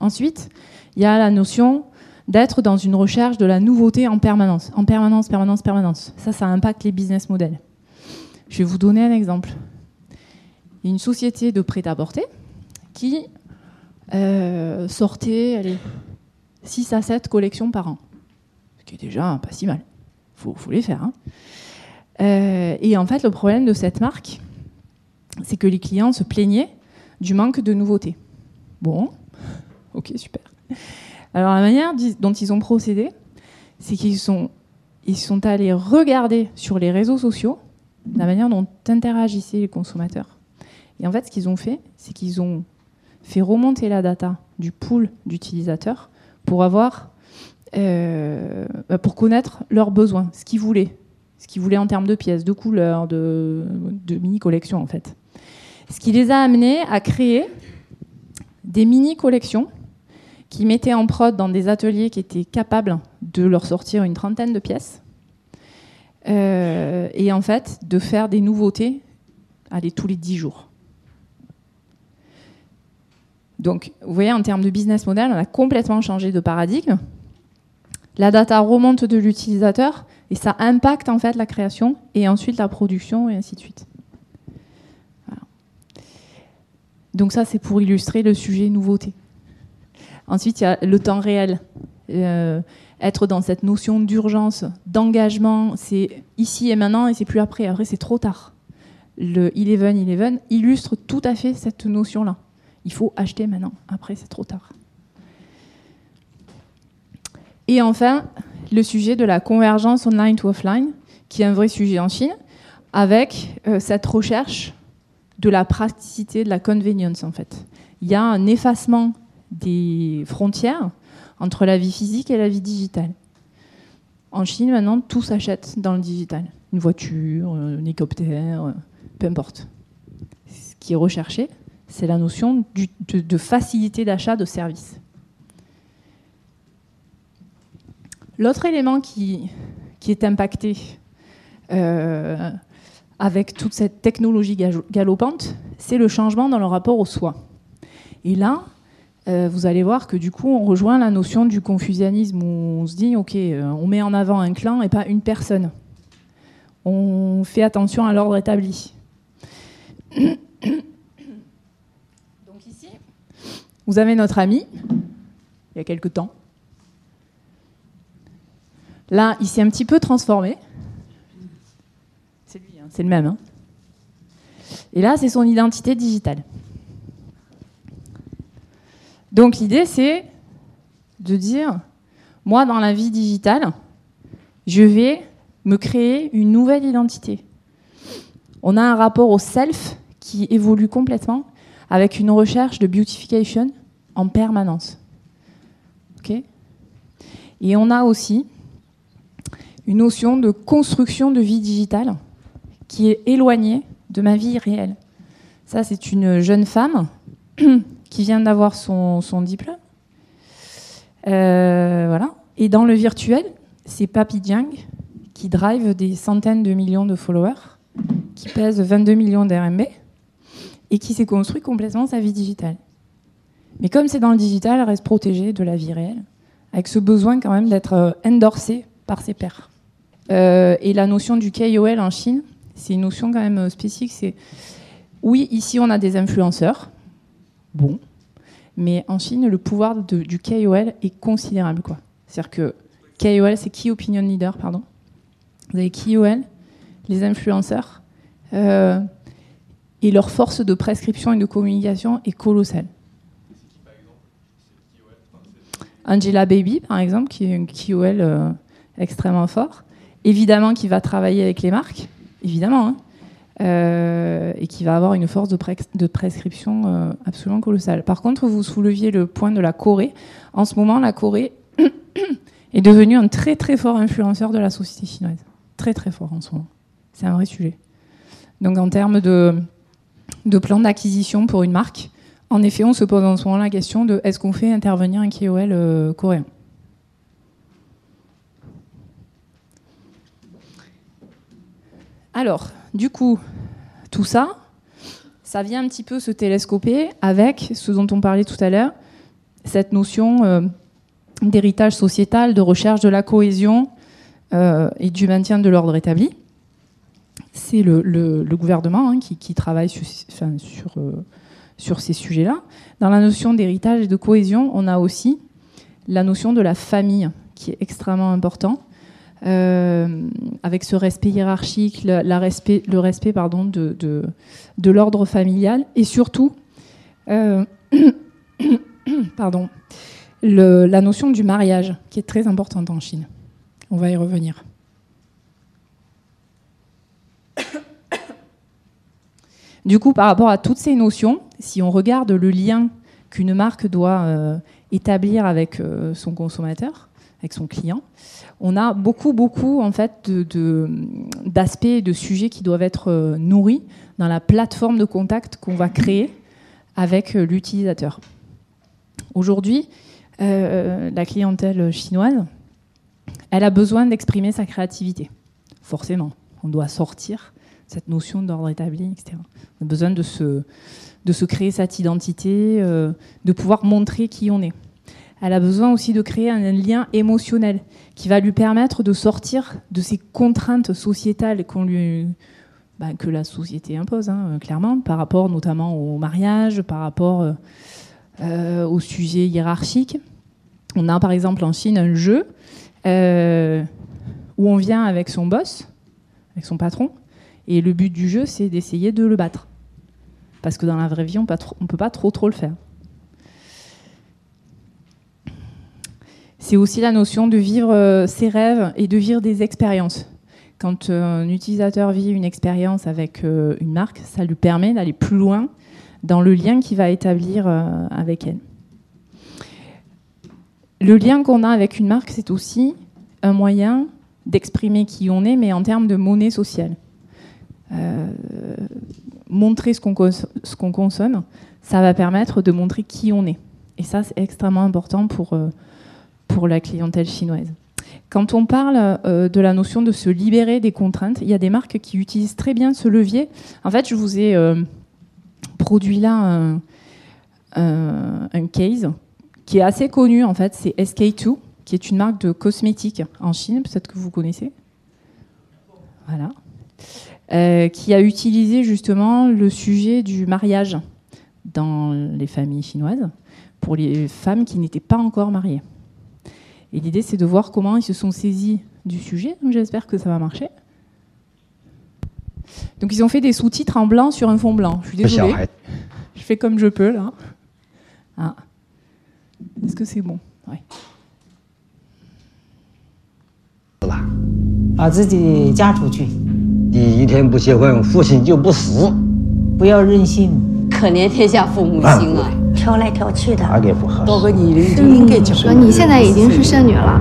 Ensuite, il y a la notion d'être dans une recherche de la nouveauté en permanence. En permanence, permanence, permanence. Ça impacte les business models. Je vais vous donner un exemple. Il y a une société de prêt-à-porter qui sortait 6 à 7 collections par an. Ce qui est déjà pas si mal. Faut les faire. Et en fait, le problème de cette marque, c'est que les clients se plaignaient du manque de nouveautés. Bon, ok, super. Alors, la manière dont ils ont procédé, c'est qu'ils sont allés regarder sur les réseaux sociaux la manière dont interagissaient les consommateurs. Et en fait, ce qu'ils ont fait, c'est qu'ils ont fait remonter la data du pool d'utilisateurs pour connaître leurs besoins, ce qu'ils voulaient en termes de pièces, de couleurs, de mini-collections, en fait. Ce qui les a amenés à créer des mini-collections qui mettaient en prod dans des ateliers qui étaient capables de leur sortir une 30aine de pièces et en fait de faire des nouveautés tous les 10 jours. Donc vous voyez, en termes de business model, on a complètement changé de paradigme. La data remonte de l'utilisateur et ça impacte en fait la création et ensuite la production et ainsi de suite. Voilà. Donc ça, c'est pour illustrer le sujet nouveauté. Ensuite, il y a le temps réel. Être dans cette notion d'urgence, d'engagement, c'est ici et maintenant et c'est plus après. Après, c'est trop tard. Le 11-11 illustre tout à fait cette notion-là. Il faut acheter maintenant. Après, c'est trop tard. Et enfin, le sujet de la convergence online to offline, qui est un vrai sujet en Chine, avec cette recherche de la praticité, de la convenience, en fait. Il y a un effacement des frontières entre la vie physique et la vie digitale. En Chine, maintenant, tout s'achète dans le digital. Une voiture, un hélicoptère, peu importe. Ce qui est recherché, c'est la notion de facilité d'achat de services. L'autre élément qui est impacté avec toute cette technologie galopante, c'est le changement dans le rapport au soi. Et là, vous allez voir que du coup, on rejoint la notion du confucianisme où on se dit, ok, on met en avant un clan et pas une personne. On fait attention à l'ordre établi. Donc ici, vous avez notre ami, il y a quelque temps. Là, il s'est un petit peu transformé. C'est lui, c'est le même. Et là, c'est son identité digitale. Donc l'idée, c'est de dire, moi, dans la vie digitale, je vais me créer une nouvelle identité. On a un rapport au self qui évolue complètement avec une recherche de beautification en permanence. Okay ? Et on a aussi une notion de construction de vie digitale qui est éloignée de ma vie réelle. Ça, c'est une jeune femme qui vient d'avoir son diplôme. Voilà. Et dans le virtuel, c'est Papi Jiang qui drive des centaines de millions de followers, qui pèse 22 millions d'RMB et qui s'est construit complètement sa vie digitale. Mais comme c'est dans le digital, elle reste protégée de la vie réelle, avec ce besoin quand même d'être endorsée par ses pairs. Et la notion du KOL en Chine, c'est une notion quand même spécifique. C'est oui, ici on a des influenceurs, bon, mais en Chine, le pouvoir du KOL est considérable, quoi. C'est-à-dire que KOL, c'est Key Opinion Leader, pardon. Vous avez KOL, les influenceurs, et leur force de prescription et de communication est colossale. Angela Baby, par exemple, qui est une KOL extrêmement forte, évidemment qui va travailler avec les marques, évidemment, hein, et qui va avoir une force de prescription absolument colossale. Par contre, vous souleviez le point de la Corée. En ce moment, la Corée est devenue un très très fort influenceur de la société chinoise. Très très fort en ce moment. C'est un vrai sujet. Donc en termes de plan d'acquisition pour une marque, en effet, on se pose en ce moment la question de est-ce qu'on fait intervenir un KOL coréen ? Alors, du coup, tout ça, ça vient un petit peu se télescoper avec ce dont on parlait tout à l'heure, cette notion d'héritage sociétal, de recherche de la cohésion et du maintien de l'ordre établi. C'est le gouvernement hein, qui travaille sur ces sujets-là. Dans la notion d'héritage et de cohésion, on a aussi la notion de la famille, qui est extrêmement importante, avec ce respect hiérarchique, le respect de l'ordre familial, et surtout pardon, la notion du mariage, qui est très importante en Chine. On va y revenir. Du coup, par rapport à toutes ces notions, si on regarde le lien qu'une marque doit établir avec son consommateur, avec son client, on a beaucoup en fait, d'aspects et de sujets qui doivent être nourris dans la plateforme de contact qu'on va créer avec l'utilisateur. Aujourd'hui, la clientèle chinoise, elle a besoin d'exprimer sa créativité. Forcément, on doit sortir cette notion d'ordre établi, etc. On a besoin de se créer cette identité, de pouvoir montrer qui on est. Elle a besoin aussi de créer un lien émotionnel qui va lui permettre de sortir de ces contraintes sociétales que la société impose, hein, clairement, par rapport notamment au mariage, par rapport au sujet hiérarchique. On a par exemple en Chine un jeu où on vient avec son boss, avec son patron, et le but du jeu, c'est d'essayer de le battre. Parce que dans la vraie vie, on ne peut pas trop le faire. C'est aussi la notion de vivre ses rêves et de vivre des expériences. Quand un utilisateur vit une expérience avec une marque, ça lui permet d'aller plus loin dans le lien qu'il va établir avec elle. Le lien qu'on a avec une marque, c'est aussi un moyen d'exprimer qui on est, mais en termes de monnaie sociale. Montrer ce qu'on consomme, ça va permettre de montrer qui on est. Et ça, c'est extrêmement important pour la clientèle chinoise. Quand on parle de la notion de se libérer des contraintes, il y a des marques qui utilisent très bien ce levier. En fait, je vous ai produit là un case qui est assez connu. En fait, c'est SK-II, qui est une marque de cosmétiques en Chine. Peut-être que vous connaissez. Voilà. Qui a utilisé justement le sujet du mariage dans les familles chinoises pour les femmes qui n'étaient pas encore mariées. Et l'idée, c'est de voir comment ils se sont saisis du sujet. Donc, j'espère que ça va marcher. Donc, ils ont fait des sous-titres en blanc sur un fond blanc. Je suis désolée. Je fais comme je peux, là. Ah. Est-ce que c'est bon ? Oui. Voilà. 把自己嫁出去。你一天不结婚，父亲就不死。不要任性，可怜天下父母心啊！挑来挑去的，哪里不合适？包括你声音给说，你现在已经是剩女了。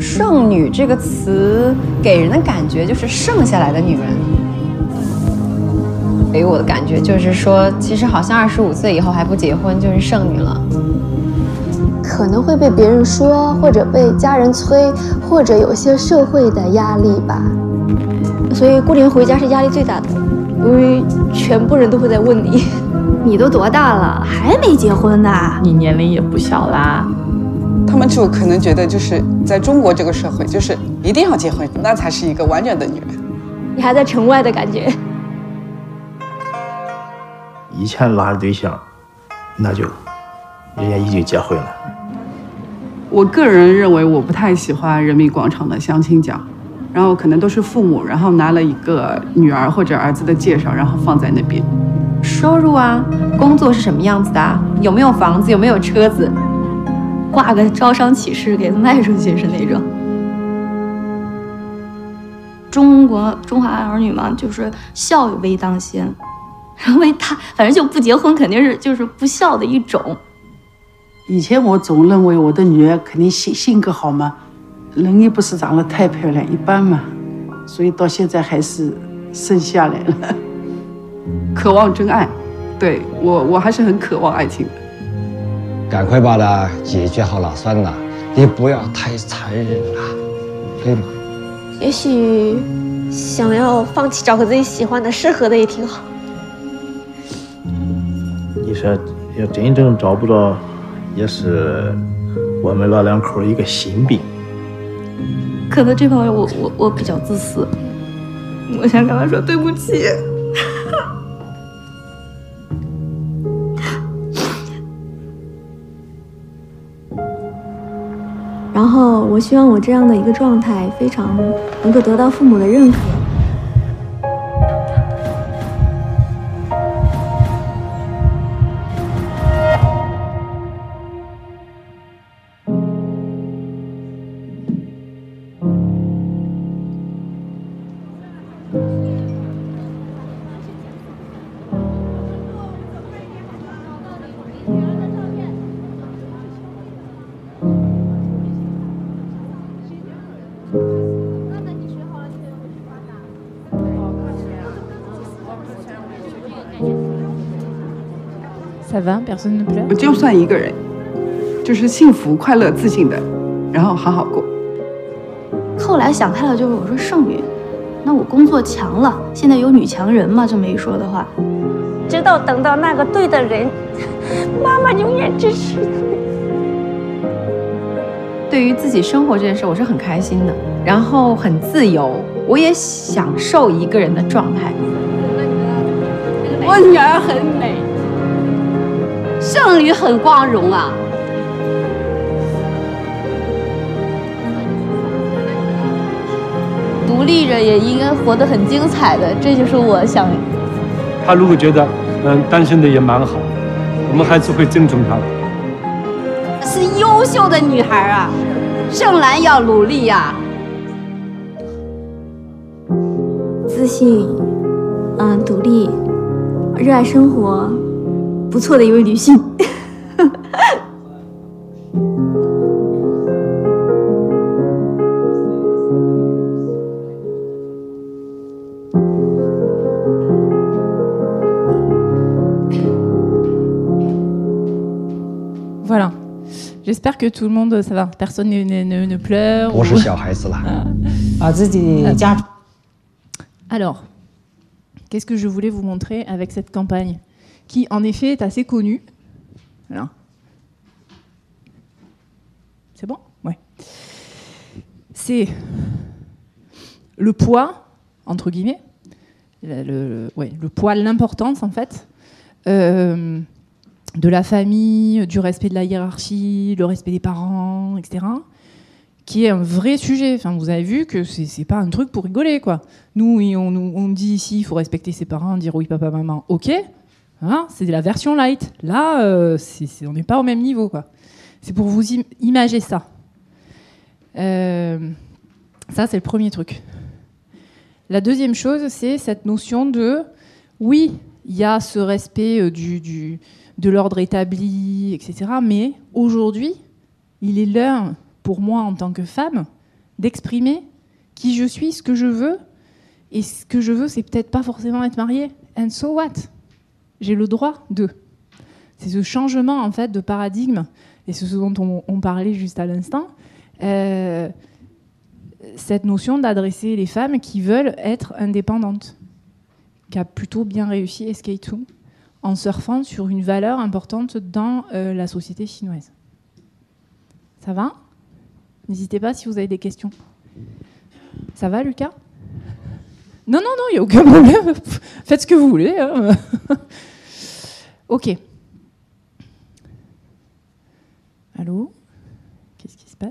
剩女这个词给人的感觉就是剩下来的女人。 给我的感觉就是说，其实好像25岁以后还不结婚就是剩女了，可能会被别人说，或者被家人催，或者有些社会的压力吧。所以过年回家是压力最大的，由于全部人都会在问你，你都多大了还没结婚呢？你年龄也不小啦。他们就可能觉得就是在中国这个社会，就是一定要结婚，那才是一个完整的女人。你还在城外的感觉。 一看拉着对象，那就人家已经结婚了。我个人认为，我不太喜欢人民广场的相亲角，然后可能都是父母，然后拿了一个女儿或者儿子的介绍，然后放在那边。收入啊，工作是什么样子的啊？有没有房子？有没有车子？挂个招商启事给卖出去是那种。中华儿女嘛，就是孝有为当先。 因为他反正就不结婚，肯定是就是不孝的一种。以前我总认为我的女儿肯定性格好嘛，人也不是长得太漂亮，一般嘛，所以到现在还是剩下来了。渴望真爱，对我还是很渴望爱情的。赶快把它解决好了，算了，你不要太残忍了，对吗？也许想要放弃，找个自己喜欢的、适合的也挺好。 你说要真正找不到，也是我们老两口一个心病。可能这方面我比较自私，我想跟他说对不起。然后我希望我这样的一个状态，非常能够得到父母的认可。 我就算一个人，就是幸福、快乐、自信的，然后好好过。后来想开了，就是我说剩女，那我工作强了，现在有女强人嘛，这么一说的话，直到等到那个对的人，妈妈永远支持你。对于自己生活这件事，我是很开心的，然后很自由，我也享受一个人的状态。我女儿很美。 剩女很光荣啊！独立着也应该活得很精彩的，这就是我想。他如果觉得单身的也蛮好，我们还是会尊重他的。是优秀的女孩啊，盛兰要努力呀、啊。自信，独立，热爱生活。 不错的一位女性。Voilà. J'espère que tout le monde ça va. Personne ne pleure. 我是小孩子啦。把自己家。Alors, qu'est-ce que je voulais vous montrer avec cette campagne? Qui en effet est assez connu. Voilà. C'est bon? Ouais. C'est le poids, entre guillemets, le poids, l'importance en fait, de la famille, du respect de la hiérarchie, le respect des parents, etc., qui est un vrai sujet. Enfin, vous avez vu que c'est pas un truc pour rigoler, quoi. Nous, on dit ici, il faut respecter ses parents, dire oui, papa, maman, ok. Voilà, c'est la version light. Là, on n'est pas au même niveau, quoi. C'est pour vous imager ça. Ça, c'est le premier truc. La deuxième chose, c'est cette notion de... Oui, il y a ce respect de l'ordre établi, etc. Mais aujourd'hui, il est l'heure, pour moi, en tant que femme, d'exprimer qui je suis, ce que je veux. Et ce que je veux, c'est peut-être pas forcément être mariée. And so what? J'ai le droit de... C'est ce changement, en fait, de paradigme. Et c'est ce dont on parlait juste à l'instant. Cette notion d'adresser les femmes qui veulent être indépendantes, qui a plutôt bien réussi SK-II, en surfant sur une valeur importante dans la société chinoise. Ça va? N'hésitez pas si vous avez des questions. Ça va, Lucas? Non, non, non, il n'y a aucun problème. Faites ce que vous voulez. Hein. Ok. Allô? Qu'est-ce qui se passe?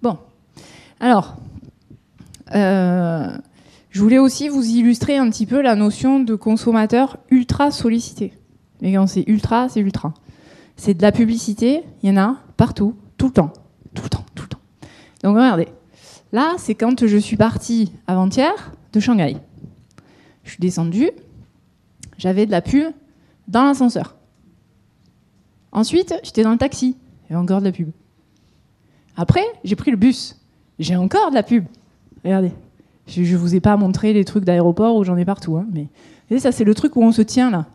Bon. Alors, je voulais aussi vous illustrer un petit peu la notion de consommateur ultra sollicité. Les gars, c'est ultra, c'est ultra. C'est de la publicité, il y en a partout, tout le temps. Tout le temps, tout le temps. Donc regardez. Là, c'est quand je suis partie avant-hier de Shanghai. Je suis descendue, j'avais de la pub dans l'ascenseur. Ensuite, j'étais dans le taxi, il y avait encore de la pub. Après, j'ai pris le bus, j'ai encore de la pub. Regardez, je vous ai pas montré les trucs d'aéroport où j'en ai partout. Hein, mais vous voyez, ça, c'est le truc où on se tient, là,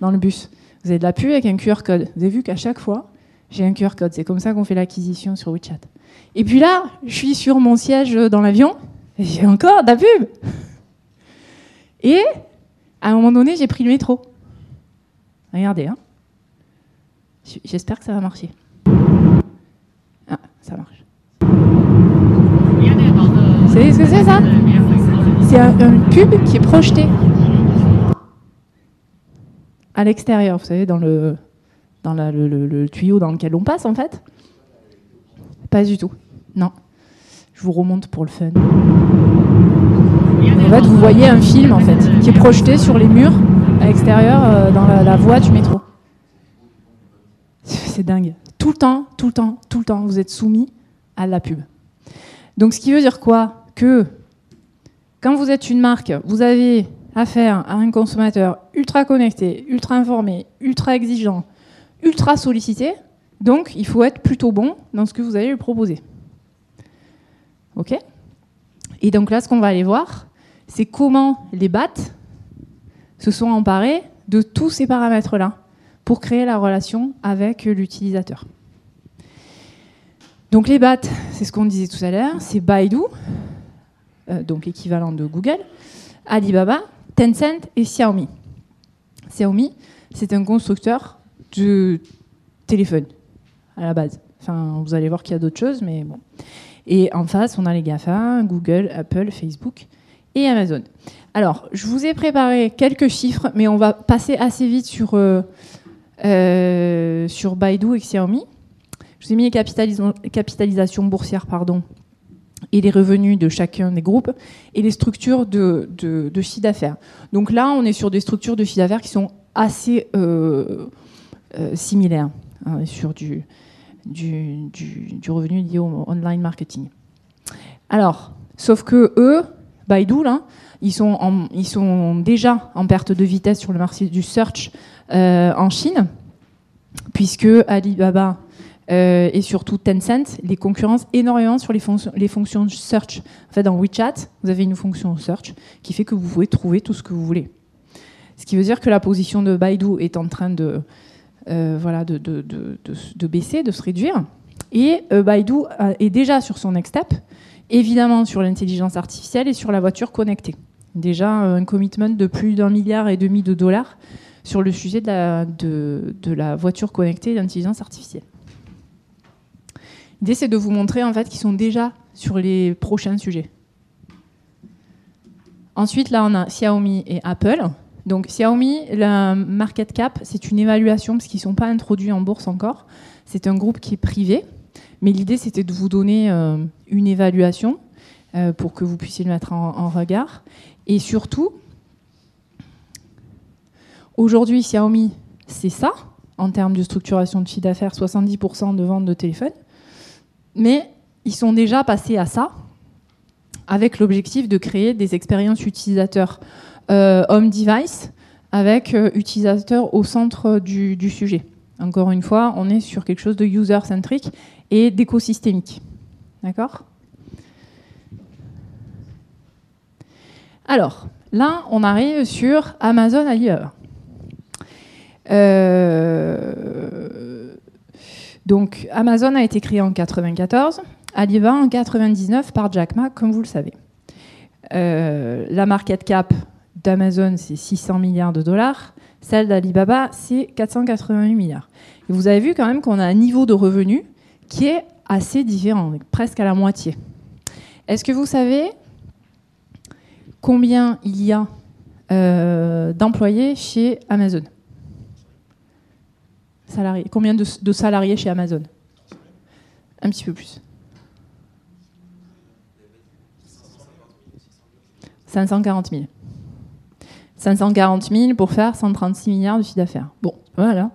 dans le bus. Vous avez de la pub avec un QR code. Vous avez vu qu'à chaque fois, j'ai un QR code. C'est comme ça qu'on fait l'acquisition sur WeChat. Et puis là, je suis sur mon siège dans l'avion, et j'ai encore de la pub. Et à un moment donné, j'ai pris le métro. Regardez, hein. J'espère que ça va marcher. Ah, ça marche. Vous savez ce que c'est, ça? C'est une pub qui est projetée à l'extérieur, vous savez, dans le tuyau dans lequel on passe, en fait. Pas du tout. Non. Je vous remonte pour le fun. En fait, vous voyez un film, en fait, qui est projeté sur les murs à l'extérieur, dans la voie du métro. C'est dingue. Tout le temps, tout le temps, tout le temps, vous êtes soumis à la pub. Donc, ce qui veut dire quoi? Que quand vous êtes une marque, vous avez affaire à un consommateur ultra connecté, ultra informé, ultra exigeant, ultra sollicité. Donc, il faut être plutôt bon dans ce que vous allez lui proposer. OK? Et donc là, ce qu'on va aller voir, c'est comment les bots se sont emparés de tous ces paramètres-là pour créer la relation avec l'utilisateur. Donc les bots, c'est ce qu'on disait tout à l'heure, c'est Baidu, donc l'équivalent de Google, Alibaba, Tencent et Xiaomi. Xiaomi, c'est un constructeur de téléphone. À la base. Enfin, vous allez voir qu'il y a d'autres choses, mais bon. Et en face, on a les GAFA, Google, Apple, Facebook et Amazon. Alors, je vous ai préparé quelques chiffres, mais on va passer assez vite sur Baidu et Xiaomi. Je vous ai mis les capitalisations boursières, pardon, et les revenus de chacun des groupes, et les structures de chiffre d'affaires. Donc là, on est sur des structures de chiffre d'affaires qui sont assez similaires. Sur du revenu lié au online marketing. Alors, sauf que eux, Baidu, là, ils sont déjà en perte de vitesse sur le marché du search en Chine, puisque Alibaba et surtout Tencent les concurrencent énormément sur les fonctions search. En fait, dans WeChat, vous avez une fonction search qui fait que vous pouvez trouver tout ce que vous voulez. Ce qui veut dire que la position de Baidu est en train de baisser, de se réduire. Et Baidu est déjà sur son next step, évidemment sur l'intelligence artificielle et sur la voiture connectée. Déjà un commitment de plus d'$1,5 milliard sur le sujet de la voiture connectée et de l'intelligence artificielle. L'idée, c'est de vous montrer en fait qu'ils sont déjà sur les prochains sujets. Ensuite, là, on a Xiaomi et Apple. Donc Xiaomi, la market cap, c'est une évaluation parce qu'ils ne sont pas introduits en bourse encore. C'est un groupe qui est privé. Mais l'idée, c'était de vous donner une évaluation pour que vous puissiez le mettre en regard. Et surtout, aujourd'hui, Xiaomi, c'est ça. en termes de structuration de chiffre d'affaires, 70% de ventes de téléphones. Mais ils sont déjà passés à ça avec l'objectif de créer des expériences utilisateurs home device avec utilisateurs au centre du sujet. Encore une fois, on est sur quelque chose de user-centric et d'écosystémique. D'accord ? Alors, là, on arrive sur Amazon Alibaba. Donc, Amazon a été créé en 1994, Alibaba en 1999 par Jack Ma, comme vous le savez. La market cap d'Amazon, c'est 600 milliards de dollars. Celle d'Alibaba, c'est 488 milliards. Et vous avez vu quand même qu'on a un niveau de revenu qui est assez différent, presque à la moitié. Est-ce que vous savez combien il y a d'employés chez Amazon ? Salariés. Combien de salariés chez Amazon ? Un petit peu plus. 540 000. 540 000 pour faire 136 milliards de chiffre d'affaires. Bon, voilà.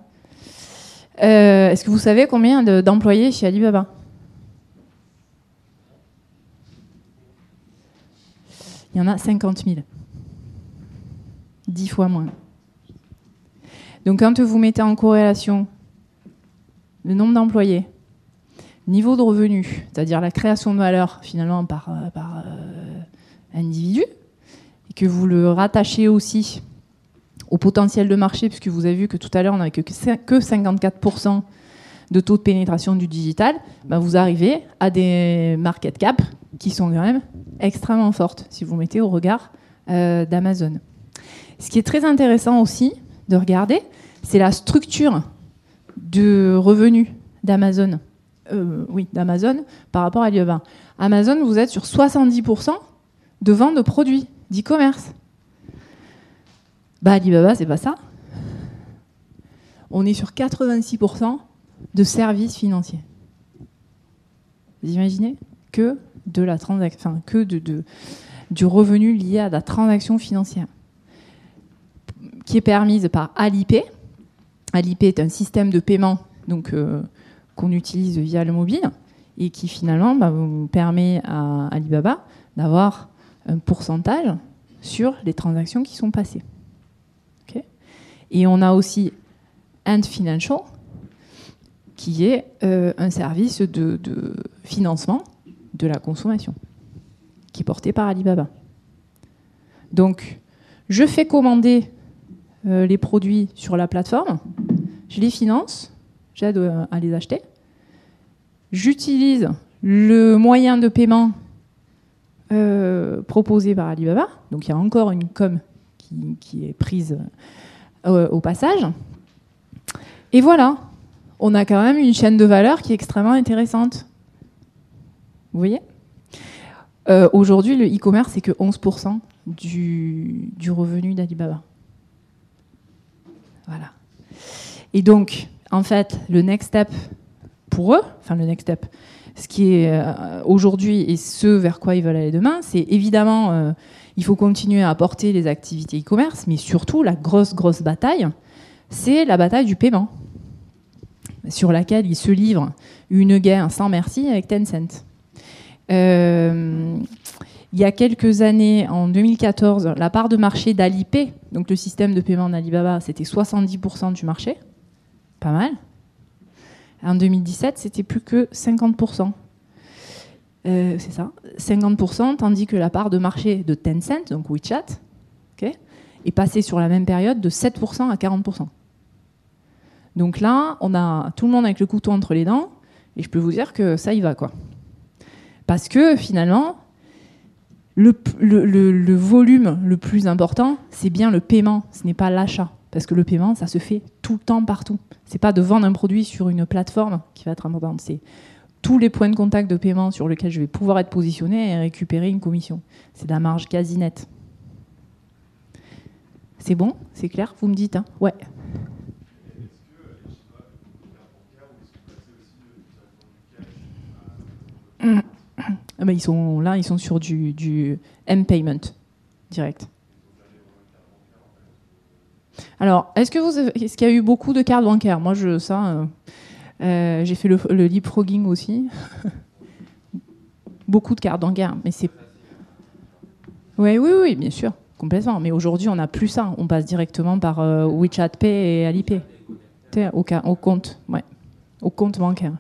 Est-ce que vous savez combien d'employés chez Alibaba ? Il y en a 50 000. 10 fois moins. Donc quand vous mettez en corrélation le nombre d'employés, niveau de revenu, c'est-à-dire la création de valeur finalement par individu, et que vous le rattachez aussi au potentiel de marché, puisque vous avez vu que tout à l'heure on n'avait que 54% de taux de pénétration du digital, ben vous arrivez à des market cap qui sont quand même extrêmement fortes, si vous mettez au regard d'Amazon. Ce qui est très intéressant aussi de regarder, c'est la structure de revenus d'Amazon. D'Amazon par rapport à Alibaba. Amazon, vous êtes sur 70% de vente de produits, d'e-commerce. Bah, Alibaba, c'est pas ça. On est sur 86% de services financiers. Vous imaginez que de la transaction, enfin, que du revenu lié à la transaction financière, qui est permise par Alipay. Alipay est un système de paiement donc, qu'on utilise via le mobile et qui finalement permet à Alibaba d'avoir un pourcentage sur les transactions qui sont passées. Okay. Et on a aussi Ant Financial qui est un service de financement de la consommation qui est porté par Alibaba. Donc, je fais commander les produits sur la plateforme, je les finance, j'aide à les acheter, j'utilise le moyen de paiement proposé par Alibaba, donc il y a encore une com qui est prise au passage, et voilà, on a quand même une chaîne de valeur qui est extrêmement intéressante. Vous voyez ? Aujourd'hui, le e-commerce, c'est que 11% du revenu d'Alibaba. Voilà. Et donc, en fait, le next step pour eux, enfin le next step, ce qui est aujourd'hui et ce vers quoi ils veulent aller demain, c'est évidemment, il faut continuer à apporter les activités e-commerce, mais surtout la grosse bataille, c'est la bataille du paiement, sur laquelle ils se livrent une guerre sans merci avec Tencent. Il y a quelques années, en 2014, la part de marché d'Alipay, donc le système de paiement d'Alibaba, c'était 70% du marché. Pas mal. En 2017, c'était plus que 50%. C'est ça, 50%, tandis que la part de marché de Tencent, donc WeChat, okay, est passée sur la même période de 7% à 40%. Donc là, on a tout le monde avec le couteau entre les dents, et je peux vous dire que ça y va, quoi. Parce que, finalement, le volume le plus important, c'est bien le paiement, ce n'est pas l'achat. Parce que le paiement, ça se fait tout le temps, partout. C'est pas de vendre un produit sur une plateforme qui va être importante, c'est tous les points de contact de paiement sur lesquels je vais pouvoir être positionné et récupérer une commission. C'est de la marge quasi nette. C'est bon ? C'est clair ? Vous me dites, hein ? Ouais. Ah ben ils sont sur du M-payment direct. Alors, est-ce qu'il y a eu beaucoup de cartes bancaires? Moi, j'ai fait le leapfrogging aussi. Beaucoup de cartes bancaires, mais c'est... Ouais, oui, bien sûr, complètement. Mais aujourd'hui, on n'a plus ça. On passe directement par WeChat Pay et Alipay. Au compte, ouais. Au compte bancaire.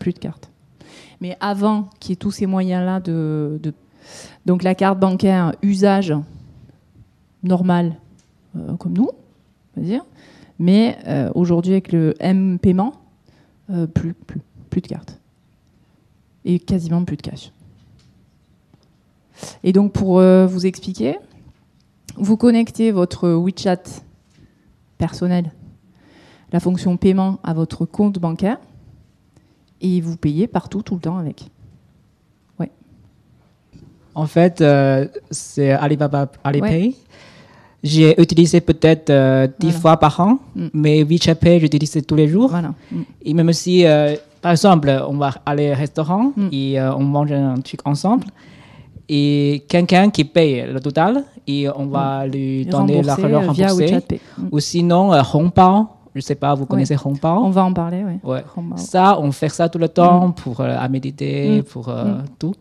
Plus de cartes. Mais avant qu'il y ait tous ces moyens-là de... Donc la carte bancaire, usage normal, comme nous, on va dire. Mais aujourd'hui, avec le M-paiement, plus de cartes. Et quasiment plus de cash. Et donc, pour vous expliquer, vous connectez votre WeChat personnel, la fonction paiement, à votre compte bancaire, et vous payez partout, tout le temps avec. Ouais. En fait, c'est Alibaba, Alipay. Ouais. J'ai utilisé peut-être 10 fois par an, mais WeChat Pay, j'utilise tous les jours. Voilà. Et même si, par exemple, on va aller au restaurant et on mange un truc ensemble, et quelqu'un qui paye le total, et on va lui donner l'argent remboursé. Ou sinon, Hongbao, je ne sais pas, vous connaissez Hongbao? On va en parler, oui. Ouais. Ça, on fait ça tout le temps pour la méditer, pour tout.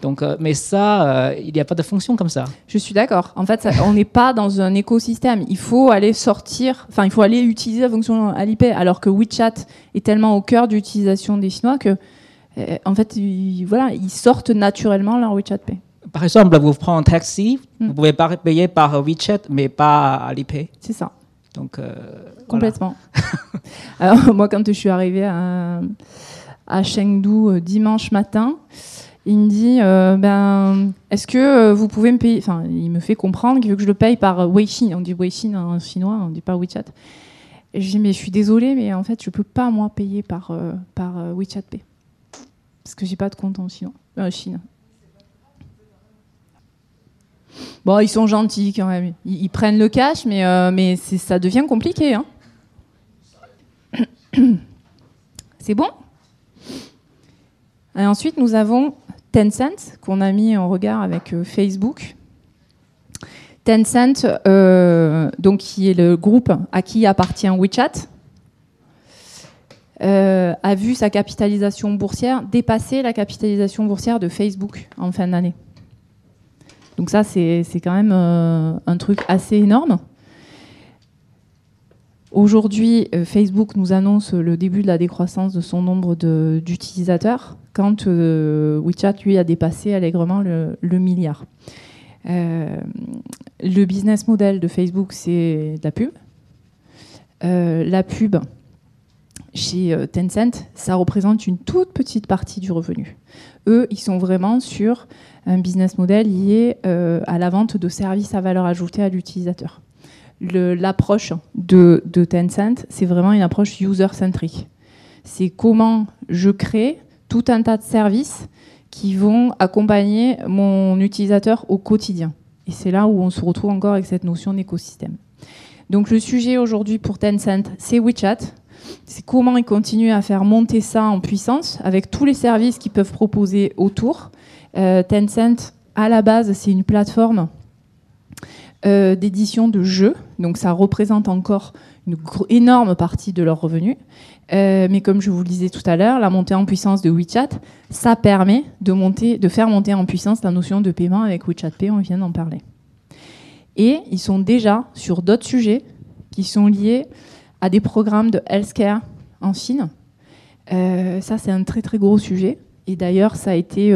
Donc, mais ça, il n'y a pas de fonction comme ça. Je suis d'accord. En fait, on n'est pas dans un écosystème. Il faut aller sortir, enfin, il faut aller utiliser la fonction Alipay, alors que WeChat est tellement au cœur d'utilisation des Chinois que, en fait, ils sortent naturellement leur WeChat Pay. Par exemple, vous prenez un taxi, vous pouvez pas payer par WeChat, mais pas Alipay. C'est ça. Donc, complètement. Voilà. Alors, moi, quand je suis arrivée à Chengdu dimanche matin, il me dit, est-ce que vous pouvez me payer? Enfin, il me fait comprendre qu'il veut que je le paye par Weixin. On dit Weixin en chinois, on ne dit pas WeChat. Et je dis, mais je suis désolée, mais en fait, je ne peux pas, moi, payer par WeChat Pay. Parce que je n'ai pas de compte en Chine. Bon, ils sont gentils quand même. Ils prennent le cash, mais ça devient compliqué. Hein. C'est bon? Et ensuite, nous avons Tencent, qu'on a mis en regard avec Facebook. Tencent, donc, qui est le groupe à qui appartient WeChat, a vu sa capitalisation boursière dépasser la capitalisation boursière de Facebook en fin d'année. Donc ça, c'est quand même un truc assez énorme. Aujourd'hui, Facebook nous annonce le début de la décroissance de son nombre d'utilisateurs, quand WeChat, lui, a dépassé allègrement le milliard. Le business model de Facebook, c'est de la pub. La pub, chez Tencent, ça représente une toute petite partie du revenu. Eux, ils sont vraiment sur un business model lié à la vente de services à valeur ajoutée à l'utilisateur. L'approche de Tencent, c'est vraiment une approche user-centrique. C'est comment je crée tout un tas de services qui vont accompagner mon utilisateur au quotidien. Et c'est là où on se retrouve encore avec cette notion d'écosystème. Donc le sujet aujourd'hui pour Tencent, c'est WeChat. C'est comment ils continuent à faire monter ça en puissance avec tous les services qu'ils peuvent proposer autour. Tencent, à la base, c'est une plateforme d'édition de jeux, donc ça représente encore une énorme partie de leurs revenus, mais comme je vous le disais tout à l'heure, la montée en puissance de WeChat, ça permet de faire monter en puissance la notion de paiement avec WeChat Pay, on vient d'en parler. Et ils sont déjà sur d'autres sujets qui sont liés à des programmes de healthcare en Chine. Ça, c'est un très très gros sujet, et d'ailleurs ça a été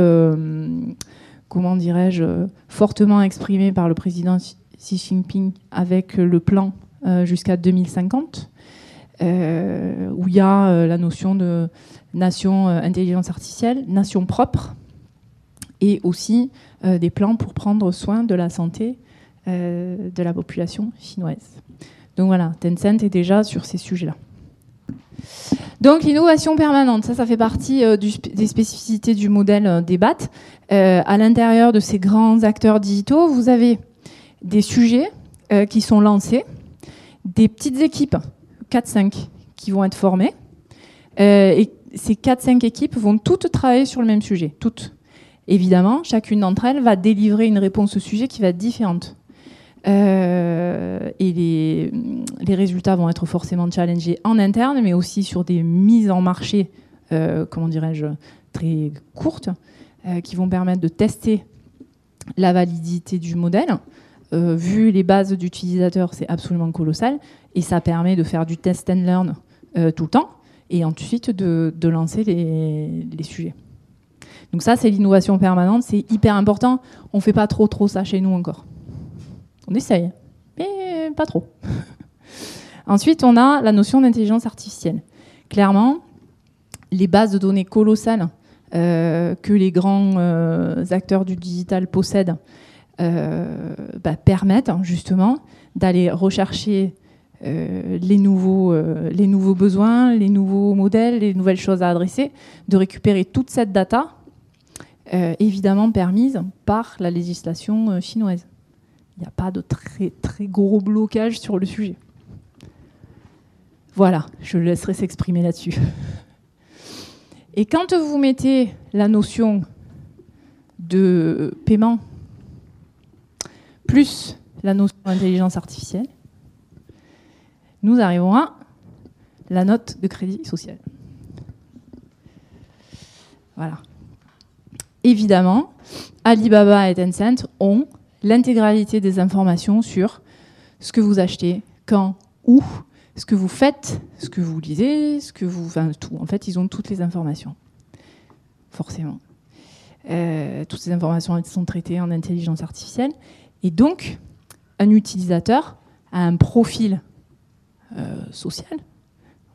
fortement exprimé par le président Xi Jinping avec le plan jusqu'à 2050, où il y a la notion de nation intelligence artificielle, nation propre, et aussi des plans pour prendre soin de la santé de la population chinoise. Donc voilà, Tencent est déjà sur ces sujets-là. Donc l'innovation permanente, ça fait partie des spécificités du modèle des BAT. À l'intérieur de ces grands acteurs digitaux, vous avez des sujets qui sont lancés, des petites équipes, 4-5, qui vont être formées. Et ces 4-5 équipes vont toutes travailler sur le même sujet, toutes. Évidemment, chacune d'entre elles va délivrer une réponse au sujet qui va être différente. Et les résultats vont être forcément challengés en interne, mais aussi sur des mises en marché, comment dirais-je, très courtes, qui vont permettre de tester la validité du modèle. Vu les bases d'utilisateurs, c'est absolument colossal, et ça permet de faire du test and learn tout le temps, et ensuite de lancer les sujets. Donc ça, c'est l'innovation permanente, c'est hyper important. On ne fait pas trop ça chez nous encore. On essaye, mais pas trop. Ensuite, on a la notion d'intelligence artificielle. Clairement, les bases de données colossales que les grands acteurs du digital possèdent permettent justement d'aller rechercher les nouveaux besoins, les nouveaux modèles, les nouvelles choses à adresser, de récupérer toute cette data, évidemment permise par la législation chinoise. Il n'y a pas de très, très gros blocage sur le sujet. Voilà, je le laisserai s'exprimer là-dessus. Et quand vous mettez la notion de paiement plus la notion d'intelligence artificielle, nous arrivons à la note de crédit social. Voilà. Évidemment, Alibaba et Tencent ont l'intégralité des informations sur ce que vous achetez, quand, où, ce que vous faites, ce que vous lisez, ce que vous... Enfin, tout. En fait, ils ont toutes les informations. Forcément. Toutes ces informations, elles sont traitées en intelligence artificielle. Et donc, un utilisateur a un profil social.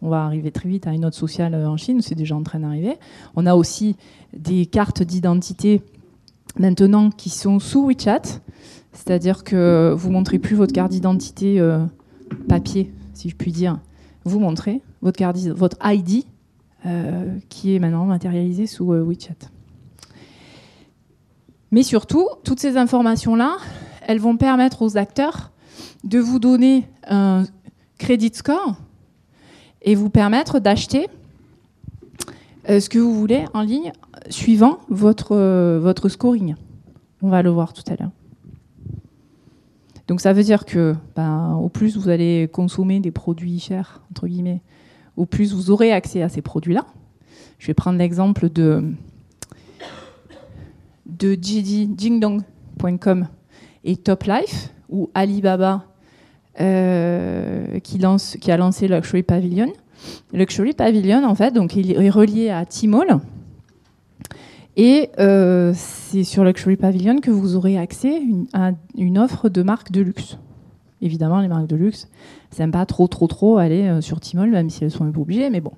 On va arriver très vite à une note sociale en Chine, c'est déjà en train d'arriver. On a aussi des cartes d'identité maintenant qui sont sous WeChat, c'est-à-dire que vous ne montrez plus votre carte d'identité papier, si je puis dire. Vous montrez votre ID qui est maintenant matérialisée sous WeChat. Mais surtout, toutes ces informations-là, elles vont permettre aux acteurs de vous donner un credit score et vous permettre d'acheter ce que vous voulez en ligne suivant votre scoring. On va le voir tout à l'heure. Donc ça veut dire que au plus vous allez consommer des produits chers, entre guillemets, au plus vous aurez accès à ces produits-là. Je vais prendre l'exemple de Jingdong.com et Top Life, ou Alibaba qui a lancé Luxury Pavilion. Luxury Pavilion, en fait, donc, il est relié à Tmall. Et c'est sur Luxury Pavilion que vous aurez accès à une offre de marques de luxe. Évidemment, les marques de luxe, ça n'aime pas trop aller sur Tmall, même si elles sont un peu obligées. Mais bon,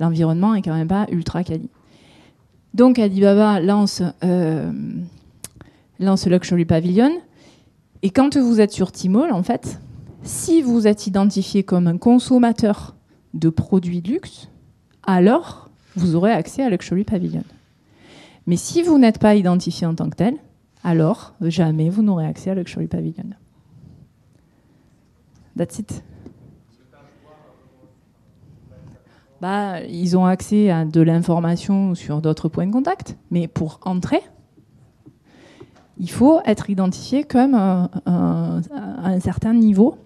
l'environnement est quand même pas ultra quali. Donc Alibaba lance Luxury Pavilion. Et quand vous êtes sur Tmall, en fait, si vous êtes identifié comme un consommateur de produits luxe, alors vous aurez accès à Luxury Pavilion. Mais si vous n'êtes pas identifié en tant que tel, alors jamais vous n'aurez accès à Luxury Pavilion. That's it. Ils ont accès à de l'information sur d'autres points de contact, mais pour entrer, il faut être identifié comme à un certain niveau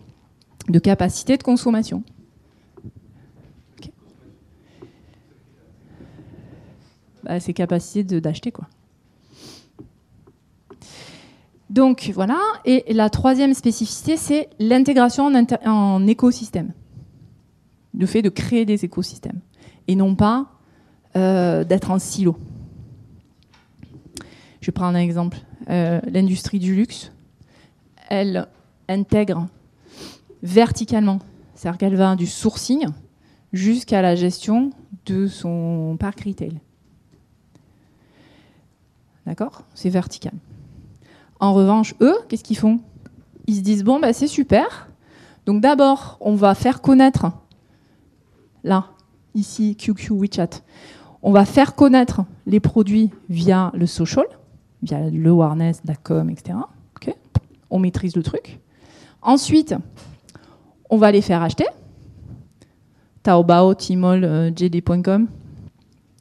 de capacité de consommation. Okay. C'est capacité d'acheter, quoi. Donc, voilà. Et la troisième spécificité, c'est l'intégration en écosystème. Le fait de créer des écosystèmes et non pas d'être en silo. Je prends un exemple. L'industrie du luxe, elle intègre verticalement, c'est-à-dire qu'elle va du sourcing jusqu'à la gestion de son parc retail. D'accord ? C'est vertical. En revanche, eux, qu'est-ce qu'ils font ? Ils se disent, bon, c'est super. Donc d'abord, on va faire connaître... Là, ici, QQ, WeChat. On va faire connaître les produits via le social, via le awareness, la com, etc. Okay. On maîtrise le truc. Ensuite, on va les faire acheter. Taobao, Tmall, JD.com,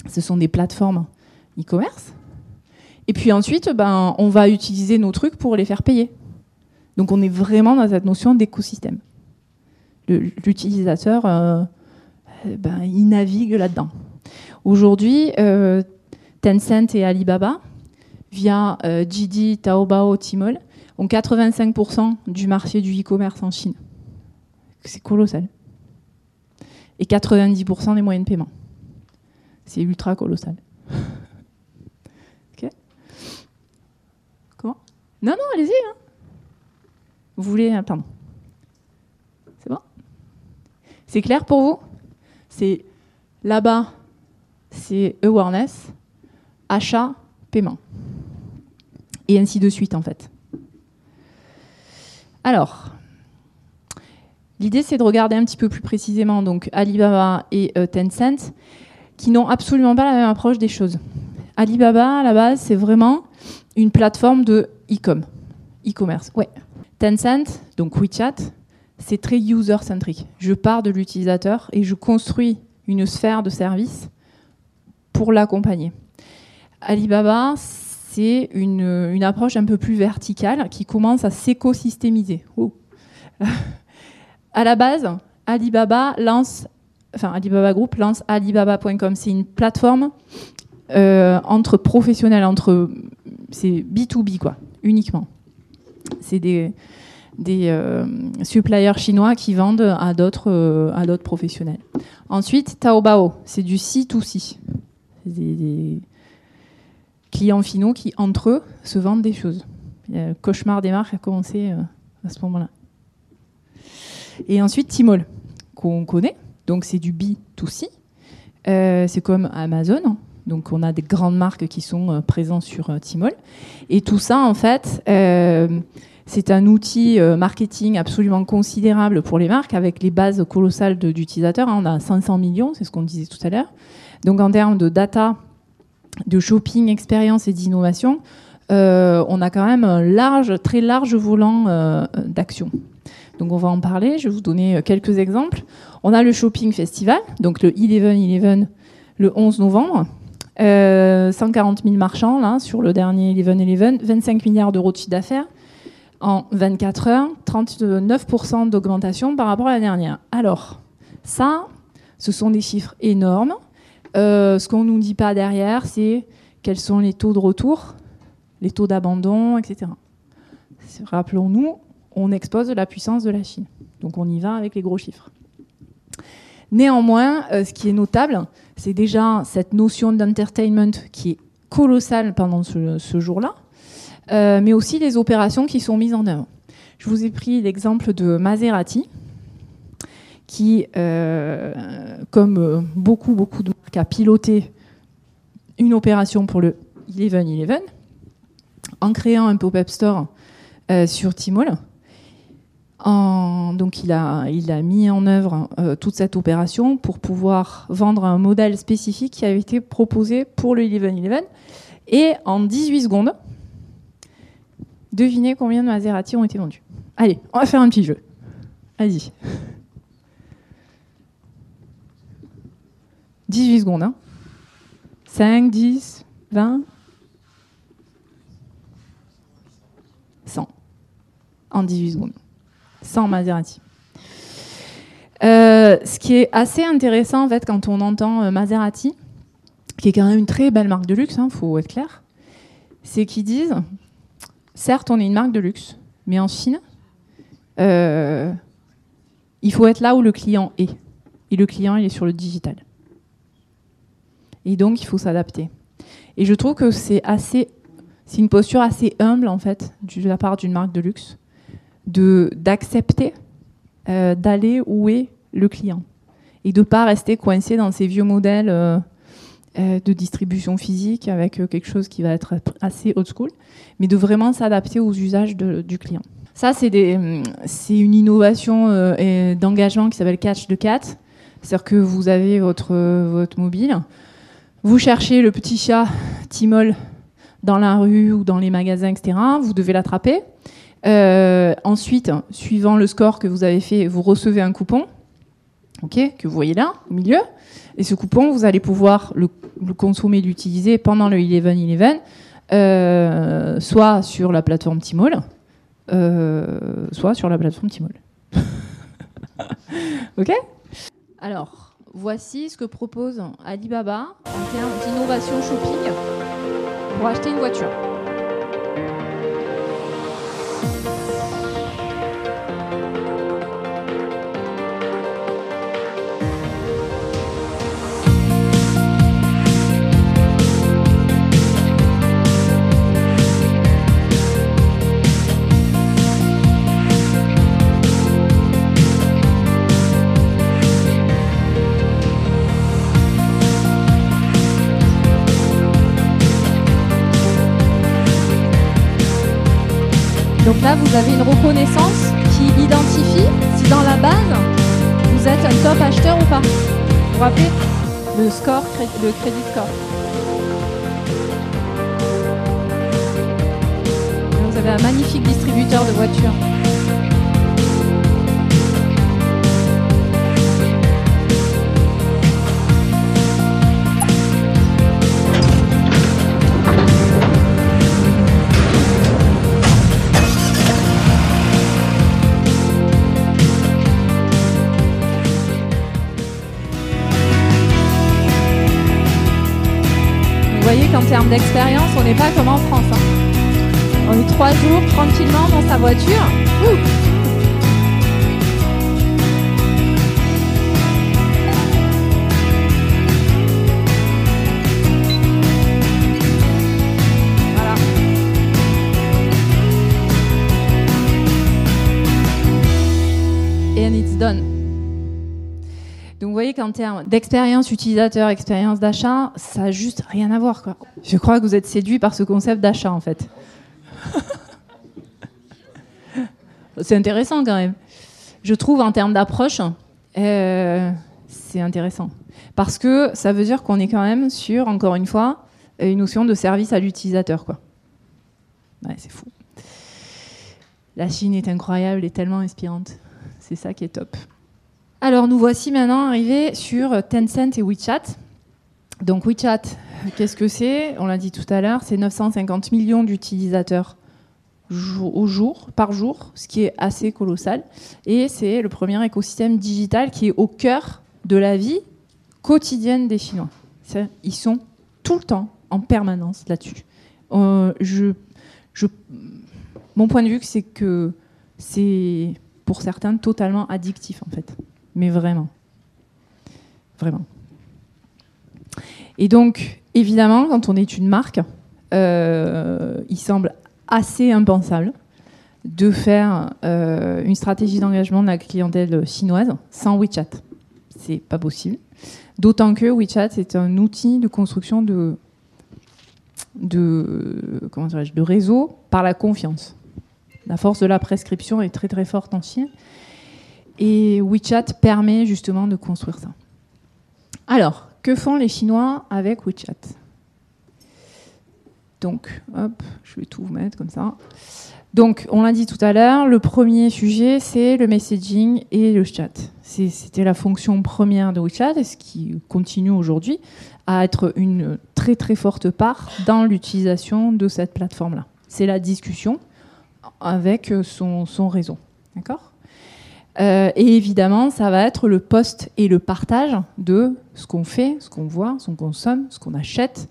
ce sont des plateformes e-commerce. Et puis ensuite, on va utiliser nos trucs pour les faire payer. Donc on est vraiment dans cette notion d'écosystème. L'utilisateur, il navigue là-dedans. Aujourd'hui, Tencent et Alibaba, via JD, Taobao, Tmall, ont 85% du marché du e-commerce en Chine. C'est colossal. Et 90% des moyens de paiement. C'est ultra colossal. OK. Comment? Non, non, allez-y. Hein. Vous voulez... Pardon. C'est bon? C'est clair pour vous? C'est là-bas, c'est awareness, achat, paiement. Et ainsi de suite, en fait. Alors... L'idée, c'est de regarder un petit peu plus précisément donc Alibaba et Tencent, qui n'ont absolument pas la même approche des choses. Alibaba, à la base, c'est vraiment une plateforme de e-commerce. Ouais. Tencent, donc WeChat, c'est très user-centric. Je pars de l'utilisateur et je construis une sphère de service pour l'accompagner. Alibaba, c'est une approche un peu plus verticale qui commence à s'écosystémiser. Oh. À la base, Alibaba Group lance Alibaba.com. C'est une plateforme entre professionnels, c'est B2B, quoi, uniquement. C'est des suppliers chinois qui vendent à d'autres professionnels. Ensuite, Taobao, c'est du C2C. C'est des clients finaux qui, entre eux, se vendent des choses. Le cauchemar des marques a commencé à ce moment-là. Et ensuite, Tmall, qu'on connaît, donc c'est du B2C. C'est comme Amazon, hein. Donc on a des grandes marques qui sont présentes sur Tmall. Et tout ça, en fait, c'est un outil marketing absolument considérable pour les marques, avec les bases colossales d'utilisateurs. Hein. On a 500 millions, c'est ce qu'on disait tout à l'heure. Donc en termes de data, de shopping, expérience et d'innovation, on a quand même un très large volant d'action. Donc on va en parler, je vais vous donner quelques exemples. On a le Shopping Festival, donc le 11-11, le 11 novembre. 140 000 marchands, là, sur le dernier 11-11, 25 milliards d'euros de chiffre d'affaires en 24 heures, 39% d'augmentation par rapport à la dernière. Alors, ça, ce sont des chiffres énormes. Ce qu'on ne nous dit pas derrière, c'est quels sont les taux de retour, les taux d'abandon, etc. Rappelons-nous, on expose la puissance de la Chine. Donc on y va avec les gros chiffres. Néanmoins, ce qui est notable, c'est déjà cette notion d'entertainment qui est colossale pendant ce jour-là, mais aussi les opérations qui sont mises en œuvre. Je vous ai pris l'exemple de Maserati, qui, comme beaucoup de marques, a piloté une opération pour le 11-11, en créant un pop-up store sur Tmall. Donc il a mis en œuvre toute cette opération pour pouvoir vendre un modèle spécifique qui avait été proposé pour le 11-11. Et en 18 secondes, devinez combien de Maserati ont été vendus. Allez, on va faire un petit jeu. Allez-y. 18 secondes. Hein. 5, 10, 20, 100. En 18 secondes. 100 Maserati. Ce qui est assez intéressant, en fait, quand on entend Maserati, qui est quand même une très belle marque de luxe, il faut être clair, c'est qu'ils disent, certes, on est une marque de luxe, mais en Chine, il faut être là où le client est. Et le client, il est sur le digital. Et donc, il faut s'adapter. Et je trouve que c'est une posture assez humble, en fait, de la part d'une marque de luxe, d'accepter d'aller où est le client et de ne pas rester coincé dans ces vieux modèles de distribution physique avec quelque chose qui va être assez old school, mais de vraiment s'adapter aux usages du client. Ça, c'est une innovation d'engagement qui s'appelle Catch the Cat. C'est-à-dire que vous avez votre mobile, vous cherchez le petit chat Tmall dans la rue ou dans les magasins, etc. Vous devez l'attraper. Ensuite, suivant le score que vous avez fait, vous recevez un coupon, okay, que vous voyez là, au milieu. Et ce coupon, vous allez pouvoir le consommer, l'utiliser pendant le 11-11, soit sur la plateforme Tmall, soit sur la plateforme Tmall. Ok ? Alors, voici ce que propose Alibaba en termes d'innovation shopping pour acheter une voiture. Donc là, vous avez une reconnaissance qui identifie si dans la base, vous êtes un top acheteur ou pas. Vous vous rappelez le score, le crédit score. Là, vous avez un magnifique distributeur de voitures. En termes d'expérience, on n'est pas comme en France. Hein. On est 3 jours tranquillement dans sa voiture. Ouh. Voilà. And it's done. Donc vous voyez qu'en termes d'expérience utilisateur, expérience d'achat, ça n'a juste rien à voir, quoi. Je crois que vous êtes séduit par ce concept d'achat, en fait. C'est intéressant, quand même. Je trouve, en termes d'approche, c'est intéressant. Parce que ça veut dire qu'on est quand même sur, encore une fois, une notion de service à l'utilisateur, quoi. Ouais, c'est fou. La Chine est incroyable et tellement inspirante. C'est ça qui est top. Alors, nous voici maintenant arrivés sur Tencent et WeChat. Donc, WeChat, qu'est-ce que c'est ? On l'a dit tout à l'heure, c'est 950 millions d'utilisateurs par jour, ce qui est assez colossal. Et c'est le premier écosystème digital qui est au cœur de la vie quotidienne des Chinois. Ils sont tout le temps, en permanence, là-dessus. Mon point de vue, c'est que c'est, pour certains, totalement addictif, en fait. Mais vraiment. Vraiment. Et donc, évidemment, quand on est une marque, il semble assez impensable de faire une stratégie d'engagement de la clientèle chinoise sans WeChat. C'est pas possible. D'autant que WeChat, c'est un outil de construction de réseau par la confiance. La force de la prescription est très, très forte en Chine. Et WeChat permet justement de construire ça. Alors, que font les Chinois avec WeChat ? Donc, hop, je vais tout vous mettre comme ça. Donc, on l'a dit tout à l'heure, le premier sujet, c'est le messaging et le chat. C'était la fonction première de WeChat, et ce qui continue aujourd'hui à être une très, très forte part dans l'utilisation de cette plateforme-là. C'est la discussion avec son réseau. D'accord ? Et évidemment, ça va être le post et le partage de ce qu'on fait, ce qu'on voit, ce qu'on consomme, ce qu'on achète,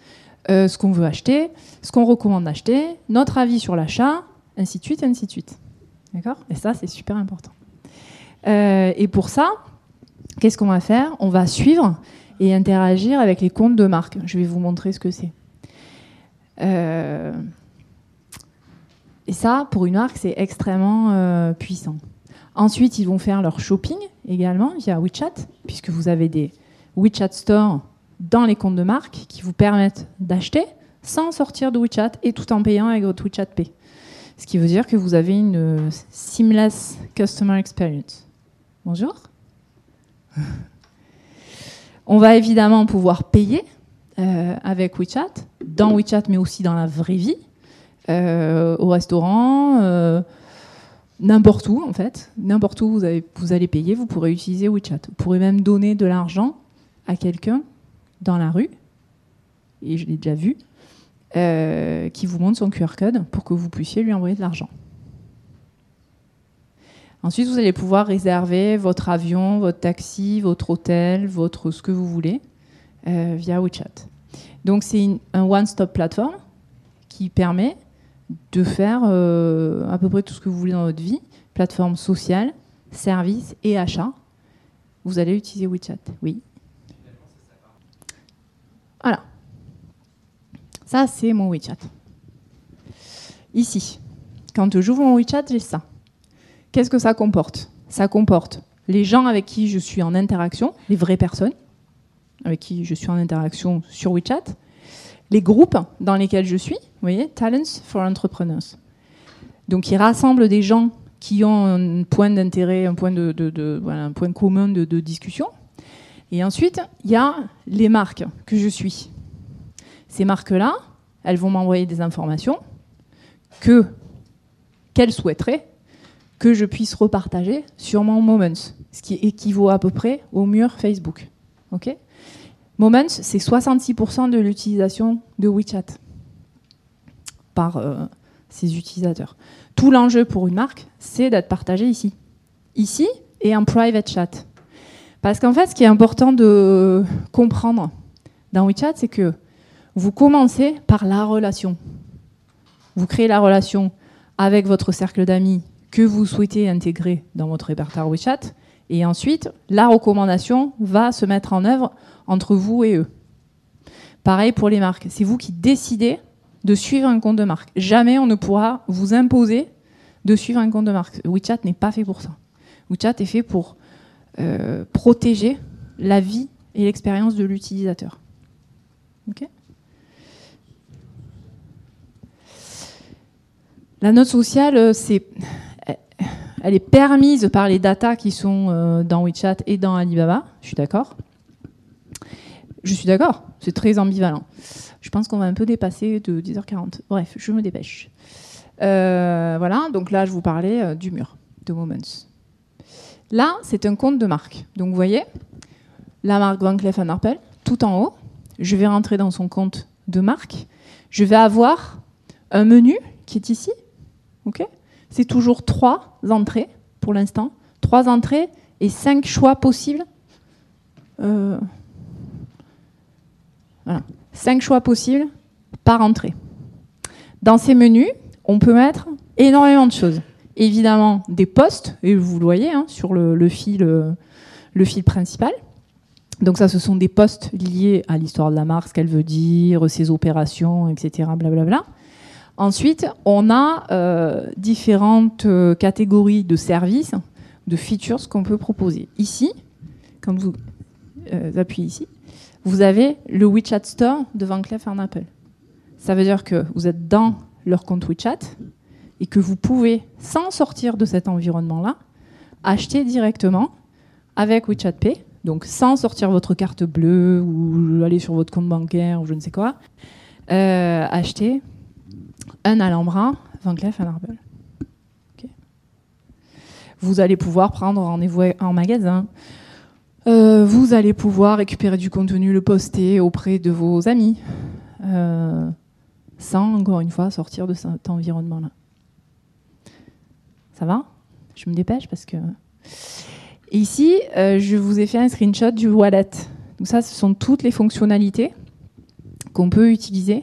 ce qu'on veut acheter, ce qu'on recommande d'acheter, notre avis sur l'achat, ainsi de suite, ainsi de suite. D'accord ? Et ça, c'est super important. Et pour ça, qu'est-ce qu'on va faire ? On va suivre et interagir avec les comptes de marque. Je vais vous montrer ce que c'est. Et ça, pour une marque, c'est extrêmement puissant. Ensuite, ils vont faire leur shopping également via WeChat, puisque vous avez des WeChat Stores dans les comptes de marque qui vous permettent d'acheter sans sortir de WeChat et tout en payant avec votre WeChat Pay. Ce qui veut dire que vous avez une seamless customer experience. Bonjour. On va évidemment pouvoir payer avec WeChat, dans WeChat, mais aussi dans la vraie vie, au restaurant... n'importe où, en fait. N'importe où vous allez payer, vous pourrez utiliser WeChat. Vous pourrez même donner de l'argent à quelqu'un dans la rue, et je l'ai déjà vu, qui vous montre son QR code pour que vous puissiez lui envoyer de l'argent. Ensuite, vous allez pouvoir réserver votre avion, votre taxi, votre hôtel, votre ce que vous voulez via WeChat. Donc, c'est un one-stop platform qui permet de faire à peu près tout ce que vous voulez dans votre vie. Plateforme sociale, services et achats. Vous allez utiliser WeChat, oui. Voilà. Ça, c'est mon WeChat. Ici, quand j'ouvre mon WeChat, j'ai ça. Qu'est-ce que ça comporte? Ça comporte les gens avec qui je suis en interaction, les vraies personnes avec qui je suis en interaction sur WeChat, les groupes dans lesquels je suis, vous voyez, Talents for Entrepreneurs. Donc, ils rassemblent des gens qui ont un point d'intérêt, un point commun de discussion. Et ensuite, il y a les marques que je suis. Ces marques-là, elles vont m'envoyer des informations qu'elles souhaiteraient que je puisse repartager sur mon Moments, ce qui équivaut à peu près au mur Facebook. Okay ? Moments, c'est 66% de l'utilisation de WeChat par ses utilisateurs. Tout l'enjeu pour une marque, c'est d'être partagé ici. Ici et en private chat. Parce qu'en fait, ce qui est important de comprendre dans WeChat, c'est que vous commencez par la relation. Vous créez la relation avec votre cercle d'amis que vous souhaitez intégrer dans votre répertoire WeChat. Et ensuite, la recommandation va se mettre en œuvre entre vous et eux. Pareil pour les marques. C'est vous qui décidez de suivre un compte de marque. Jamais on ne pourra vous imposer de suivre un compte de marque. WeChat n'est pas fait pour ça. WeChat est fait pour protéger la vie et l'expérience de l'utilisateur. Okay ? La note sociale, elle est permise par les datas qui sont dans WeChat et dans Alibaba. Je suis d'accord. Je suis d'accord, c'est très ambivalent. Je pense qu'on va un peu dépasser de 10h40. Bref, je me dépêche. Voilà, donc là, je vous parlais du mur, de Moments. Là, c'est un compte de marque. Donc, vous voyez, la marque Van Cleef & Arpels, tout en haut. Je vais rentrer dans son compte de marque. Je vais avoir un menu qui est ici. Okay ? C'est toujours 3 entrées, pour l'instant. 3 entrées et 5 choix possibles. Voilà. 5 choix possibles par entrée. Dans ces menus, on peut mettre énormément de choses. Évidemment, des posts, et vous le voyez hein, sur le fil principal. Donc ça, ce sont des posts liés à l'histoire de la marque, ce qu'elle veut dire, ses opérations, etc. Blablabla. Ensuite, on a différentes catégories de services, de features qu'on peut proposer. Ici, quand vous appuyez ici, vous avez le WeChat Store de Van Cleef & Arpels. Ça veut dire que vous êtes dans leur compte WeChat et que vous pouvez, sans sortir de cet environnement-là, acheter directement avec WeChat Pay, donc sans sortir votre carte bleue ou aller sur votre compte bancaire ou je ne sais quoi, acheter un Alhambra Van Cleef & Arpels. Okay. Vous allez pouvoir prendre rendez-vous en magasin. Vous allez pouvoir récupérer du contenu, le poster auprès de vos amis, sans, encore une fois, sortir de cet environnement-là. Ça va ? Je me dépêche parce que... Et ici, je vous ai fait un screenshot du wallet. Donc ça, ce sont toutes les fonctionnalités qu'on peut utiliser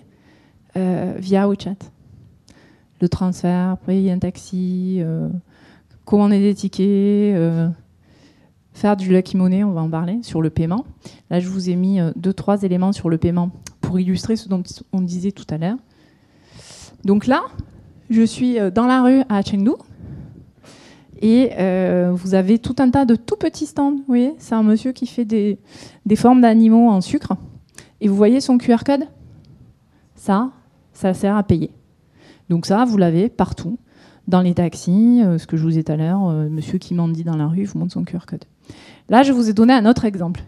via WeChat. Le transfert, payer un taxi, commander des tickets... Faire du Lucky Money, on va en parler, sur le paiement. Là, je vous ai mis 2-3 éléments sur le paiement pour illustrer ce dont on disait tout à l'heure. Donc là, je suis dans la rue à Chengdu et vous avez tout un tas de tout petits stands. Vous voyez, c'est un monsieur qui fait des formes d'animaux en sucre. Et vous voyez son QR code ? Ça sert à payer. Donc ça, vous l'avez partout. Dans les taxis, ce que je vous disais tout à l'heure, monsieur qui mendie dans la rue, il vous montre son QR code. Là, je vous ai donné un autre exemple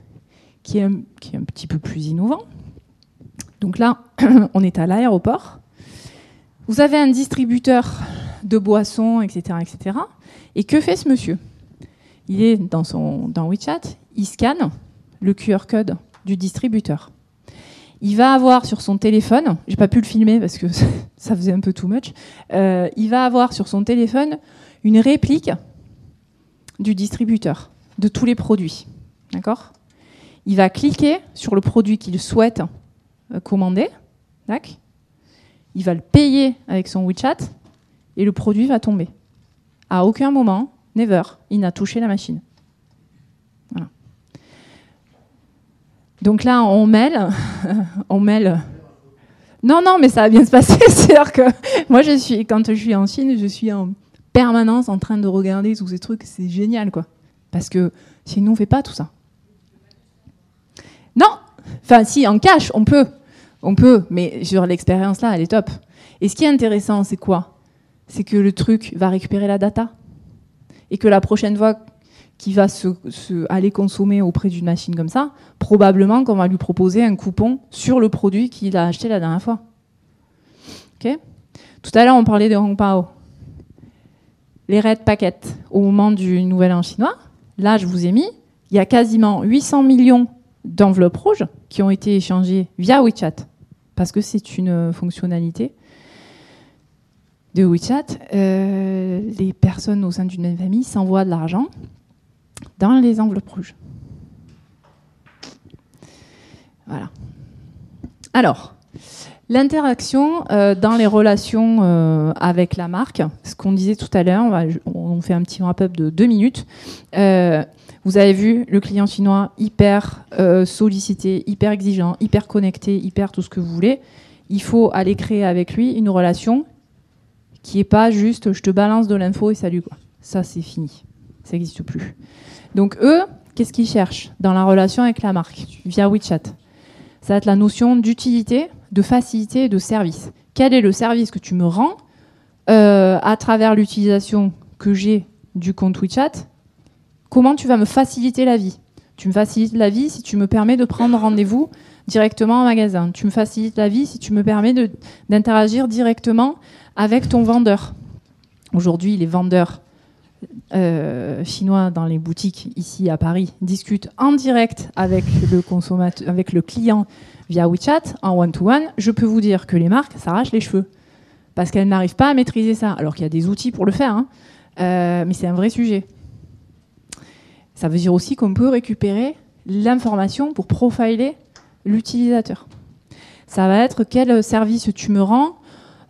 qui est un petit peu plus innovant. Donc là, on est à l'aéroport. Vous avez un distributeur de boissons, etc., etc. Et que fait ce monsieur ? Il est dans WeChat, il scanne le QR code du distributeur. Il va avoir sur son téléphone, j'ai pas pu le filmer parce que ça faisait un peu too much, il va avoir sur son téléphone une réplique du distributeur, de tous les produits. D'accord ? Il va cliquer sur le produit qu'il souhaite commander. Tac. Il va le payer avec son WeChat et le produit va tomber. À aucun moment, never, il n'a touché la machine. Voilà. Donc là, on mêle. Non, non, mais ça va bien se passer. C'est-à-dire que moi, quand je suis en Chine, je suis en permanence en train de regarder tous ces trucs. C'est génial, quoi. Parce que sinon, on ne fait pas tout ça. Non, enfin si, en cash, on peut, mais sur l'expérience là, elle est top. Et ce qui est intéressant, c'est quoi ? C'est que le truc va récupérer la data et que la prochaine fois qu'il va aller consommer auprès d'une machine comme ça, probablement qu'on va lui proposer un coupon sur le produit qu'il a acheté la dernière fois. Okay ? Tout à l'heure, on parlait de Hong Pao. Les red packets au moment du Nouvel An chinois, là, je vous ai mis, il y a quasiment 800 millions d'enveloppes rouges qui ont été échangées via WeChat, parce que c'est une fonctionnalité de WeChat. Les personnes au sein d'une même famille s'envoient de l'argent dans les enveloppes rouges. Voilà. Alors, l'interaction dans les relations avec la marque, ce qu'on disait tout à l'heure, on fait un petit wrap-up de 2 minutes. Vous avez vu le client chinois hyper sollicité, hyper exigeant, hyper connecté, hyper tout ce que vous voulez. Il faut aller créer avec lui une relation qui n'est pas juste « je te balance de l'info et salut ». Ça, c'est fini. Ça n'existe plus. Donc eux, qu'est-ce qu'ils cherchent dans la relation avec la marque via WeChat ? Ça va être la notion d'utilité, de facilité et de service. Quel est le service que tu me rends à travers l'utilisation que j'ai du compte WeChat ? Comment tu vas me faciliter la vie ? Tu me facilites la vie si tu me permets de prendre rendez-vous directement en magasin. Tu me facilites la vie si tu me permets d'interagir directement avec ton vendeur. Aujourd'hui, les vendeurs chinois dans les boutiques, ici à Paris, discutent en direct avec le client via WeChat, en one-to-one. Je peux vous dire que les marques s'arrachent les cheveux parce qu'elles n'arrivent pas à maîtriser ça, alors qu'il y a des outils pour le faire, hein. Mais c'est un vrai sujet. Ça veut dire aussi qu'on peut récupérer l'information pour profiler l'utilisateur. Ça va être quel service tu me rends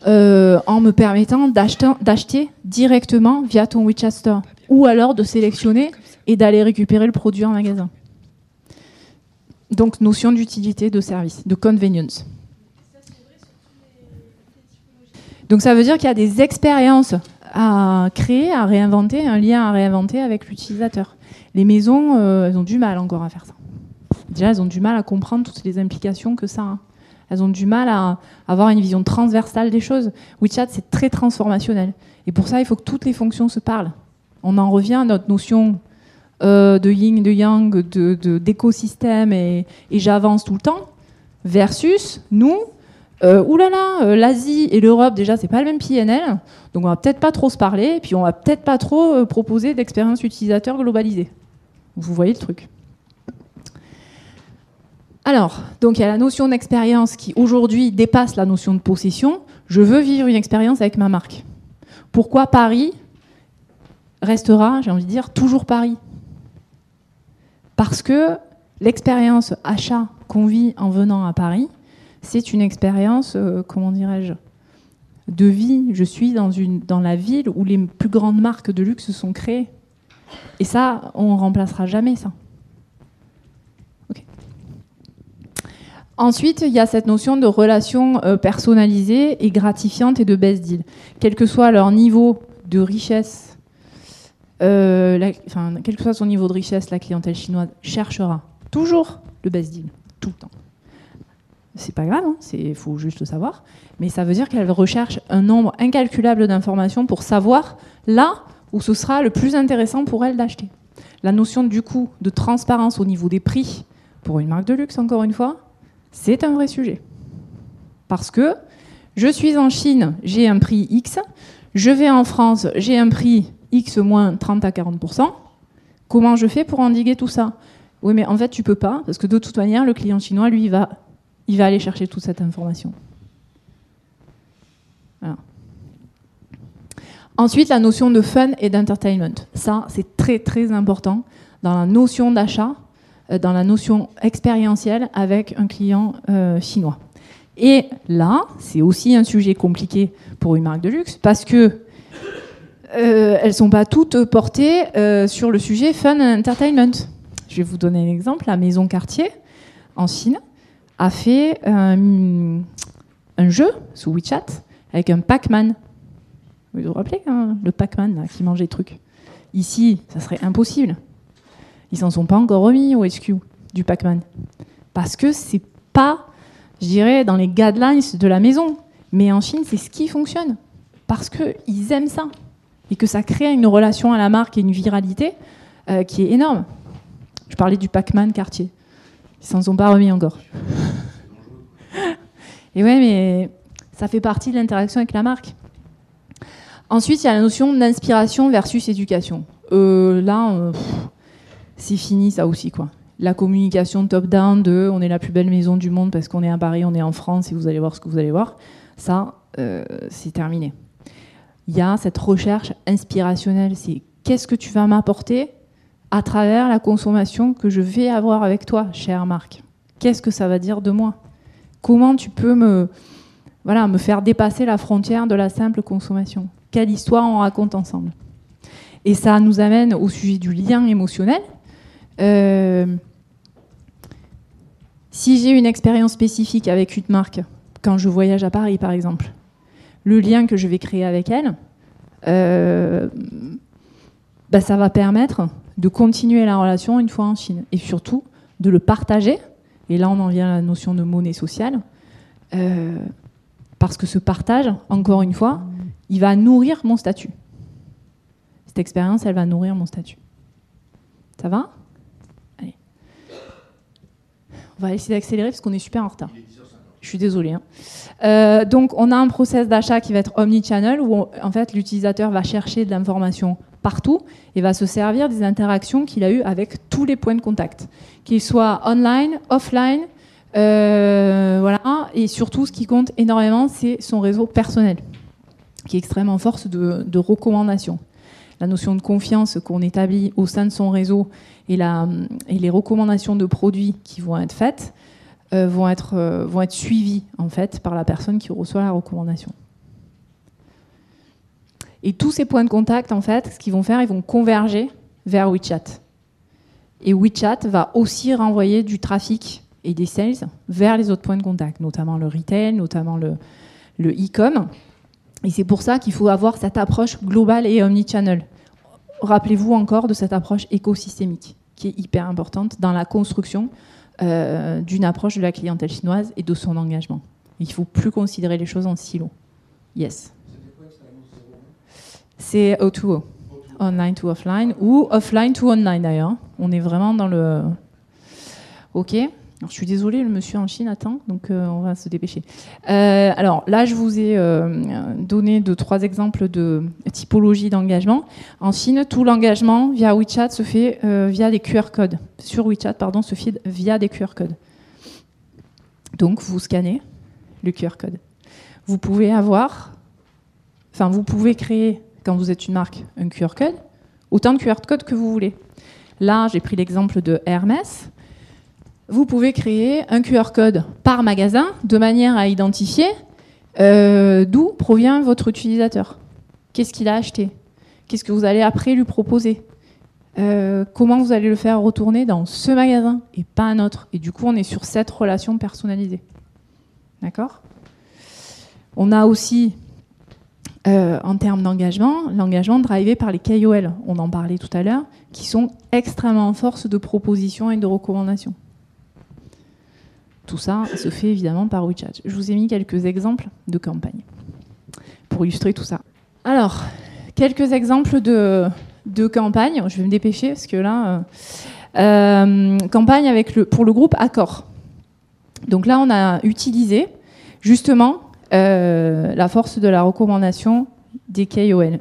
en me permettant d'acheter directement via ton WeChat Store ou alors de sélectionner et d'aller récupérer le produit en magasin. Donc, notion d'utilité, de service, de convenience. Donc, ça veut dire qu'il y a des expériences à créer, à réinventer, un lien à réinventer avec l'utilisateur. Les maisons, elles ont du mal encore à faire ça. Déjà, elles ont du mal à comprendre toutes les implications que ça a. Elles ont du mal à avoir une vision transversale des choses. WeChat, c'est très transformationnel. Et pour ça, il faut que toutes les fonctions se parlent. On en revient à notre notion de yin, de yang, d'écosystème et j'avance tout le temps, versus nous, l'Asie et l'Europe, déjà, c'est pas le même PNL, donc on va peut-être pas trop se parler, et puis on va peut-être pas trop proposer d'expérience utilisateur globalisée. Vous voyez le truc. Alors, donc il y a la notion d'expérience qui, aujourd'hui, dépasse la notion de possession. Je veux vivre une expérience avec ma marque. Pourquoi Paris restera, j'ai envie de dire, toujours Paris ? Parce que l'expérience achat qu'on vit en venant à Paris, c'est une expérience, comment dirais-je, de vie. Je suis dans la ville où les plus grandes marques de luxe sont créées. Et ça, on ne remplacera jamais ça. Okay. Ensuite, il y a cette notion de relation personnalisée et gratifiante et de best deal. Quel que soit leur niveau de richesse, quel que soit son niveau de richesse, la clientèle chinoise cherchera toujours le best deal, tout le temps. C'est pas grave, hein, faut juste le savoir. Mais ça veut dire qu'elle recherche un nombre incalculable d'informations pour savoir là où ce sera le plus intéressant pour elle d'acheter. La notion du coût, de transparence au niveau des prix, pour une marque de luxe, encore une fois, c'est un vrai sujet. Parce que je suis en Chine, j'ai un prix X. Je vais en France, j'ai un prix X moins 30 à 40%. Comment je fais pour endiguer tout ça ? Oui, mais en fait, tu peux pas, parce que de toute manière, le client chinois, lui, il va aller chercher toute cette information. Voilà. Ensuite, la notion de fun et d'entertainment. Ça, c'est très, très important dans la notion d'achat, dans la notion expérientielle avec un client chinois. Et là, c'est aussi un sujet compliqué pour une marque de luxe parce que elles ne sont pas toutes portées sur le sujet fun and entertainment. Je vais vous donner un exemple. La maison Cartier, en Chine, a fait un jeu sous WeChat avec un Pac-Man. Vous vous rappelez hein, le Pac-Man là, qui mange des trucs. Ici, ça serait impossible. Ils s'en sont pas encore remis au SQ du Pac-Man. Parce que c'est pas, je dirais, dans les guidelines de la maison. Mais en Chine, c'est ce qui fonctionne. Parce qu'ils aiment ça. Et que ça crée une relation à la marque et une viralité qui est énorme. Je parlais du Pac-Man Cartier. Ils s'en sont pas remis encore. Et ouais, mais ça fait partie de l'interaction avec la marque. Ensuite, il y a la notion d'inspiration versus éducation. C'est fini ça aussi, quoi. La communication top-down de « on est la plus belle maison du monde parce qu'on est à Paris, on est en France et vous allez voir ce que vous allez voir », ça, c'est terminé. Il y a cette recherche inspirationnelle, c'est « qu'est-ce que tu vas m'apporter à travers la consommation que je vais avoir avec toi, chère marque ? Qu'est-ce que ça va dire de moi ? Comment tu peux me faire dépasser la frontière de la simple consommation ? Quelle histoire on raconte ensemble ?» Et ça nous amène au sujet du lien émotionnel. Si j'ai une expérience spécifique avec une marque, quand je voyage à Paris par exemple, le lien que je vais créer avec elle, ça va permettre de continuer la relation une fois en Chine et surtout de le partager. Et là on en vient à la notion de monnaie sociale, parce que ce partage, encore une fois, il va nourrir mon statut. Cette expérience, elle va nourrir mon statut. Ça va ? Allez. On va essayer d'accélérer parce qu'on est super en retard. Je suis désolée. Hein. Donc, on a un process d'achat qui va être omnichannel où, en fait, l'utilisateur va chercher de l'information partout et va se servir des interactions qu'il a eues avec tous les points de contact, qu'ils soient online, offline, Et surtout, ce qui compte énormément, c'est son réseau personnel, qui est extrêmement force de recommandation. La notion de confiance qu'on établit au sein de son réseau et les recommandations de produits qui vont être faites vont être suivies en fait, par la personne qui reçoit la recommandation. Et tous ces points de contact, en fait, ce qu'ils vont faire, ils vont converger vers WeChat. Et WeChat va aussi renvoyer du trafic et des sales vers les autres points de contact, notamment le retail, notamment le e-com. Et c'est pour ça qu'il faut avoir cette approche globale et omnichannel. Rappelez-vous encore de cette approche écosystémique qui est hyper importante dans la construction d'une approche de la clientèle chinoise et de son engagement. Il ne faut plus considérer les choses en silo. Yes. C'est O2O. Online to offline ou offline to online d'ailleurs. On est vraiment dans le... OK. Alors, je suis désolée, le monsieur en Chine attend, donc on va se dépêcher. Alors là, je vous ai donné 2-3 exemples de typologie d'engagement. En Chine, tout l'engagement via WeChat se fait via des QR codes. Sur WeChat, pardon, se fait via des QR codes. Donc, vous scannez le QR code. Vous pouvez créer, quand vous êtes une marque, un QR code, autant de QR codes que vous voulez. Là, j'ai pris l'exemple de Hermès. Vous pouvez créer un QR code par magasin de manière à identifier d'où provient votre utilisateur. Qu'est-ce qu'il a acheté ? Qu'est-ce que vous allez après lui proposer ? Comment vous allez le faire retourner dans ce magasin et pas un autre ? Et du coup, on est sur cette relation personnalisée. D'accord ? On a aussi, en termes d'engagement, l'engagement drivé par les KOL. On en parlait tout à l'heure, qui sont extrêmement en force de propositions et de recommandations. Tout ça se fait évidemment par WeChat. Je vous ai mis quelques exemples de campagnes pour illustrer tout ça. Alors, quelques exemples de campagnes. Je vais me dépêcher parce que là... campagne pour le groupe Accor. Donc là, on a utilisé justement la force de la recommandation des KOL.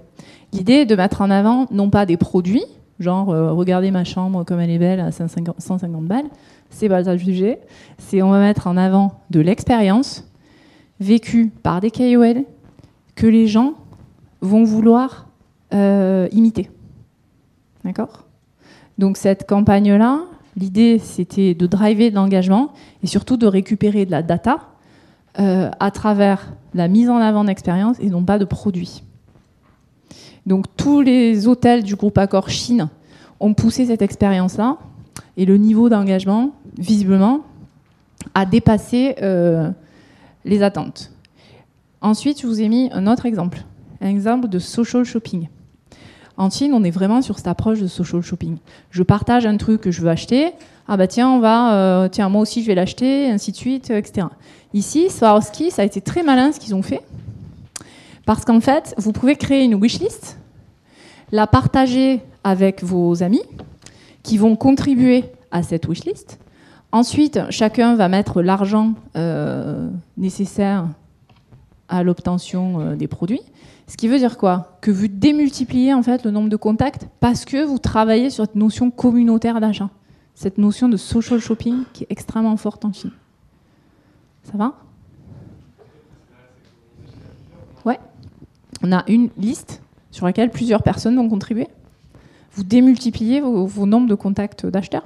L'idée est de mettre en avant non pas des produits, genre regardez ma chambre comme elle est belle à 150 balles, c'est pas le sujet, c'est on va mettre en avant de l'expérience vécue par des KOL que les gens vont vouloir imiter. D'accord ? Donc cette campagne-là, l'idée c'était de driver de l'engagement et surtout de récupérer de la data à travers la mise en avant d'expériences et non pas de produits. Donc tous les hôtels du groupe Accor Chine ont poussé cette expérience-là et le niveau d'engagement, visiblement, a dépassé les attentes. Ensuite, je vous ai mis un autre exemple, un exemple de social shopping. En Chine, on est vraiment sur cette approche de social shopping. Je partage un truc que je veux acheter. Ah bah tiens, on va, tiens, moi aussi je vais l'acheter, ainsi de suite, etc. Ici, Swarovski, ça a été très malin ce qu'ils ont fait. Parce qu'en fait, vous pouvez créer une wishlist, la partager avec vos amis qui vont contribuer à cette wishlist. Ensuite, chacun va mettre l'argent nécessaire à l'obtention des produits. Ce qui veut dire quoi? Que vous démultipliez en fait le nombre de contacts parce que vous travaillez sur cette notion communautaire d'achat, cette notion de social shopping qui est extrêmement forte en Chine. Ça va? Ouais. On a une liste sur laquelle plusieurs personnes vont contribuer. Vous démultipliez vos nombres de contacts d'acheteurs.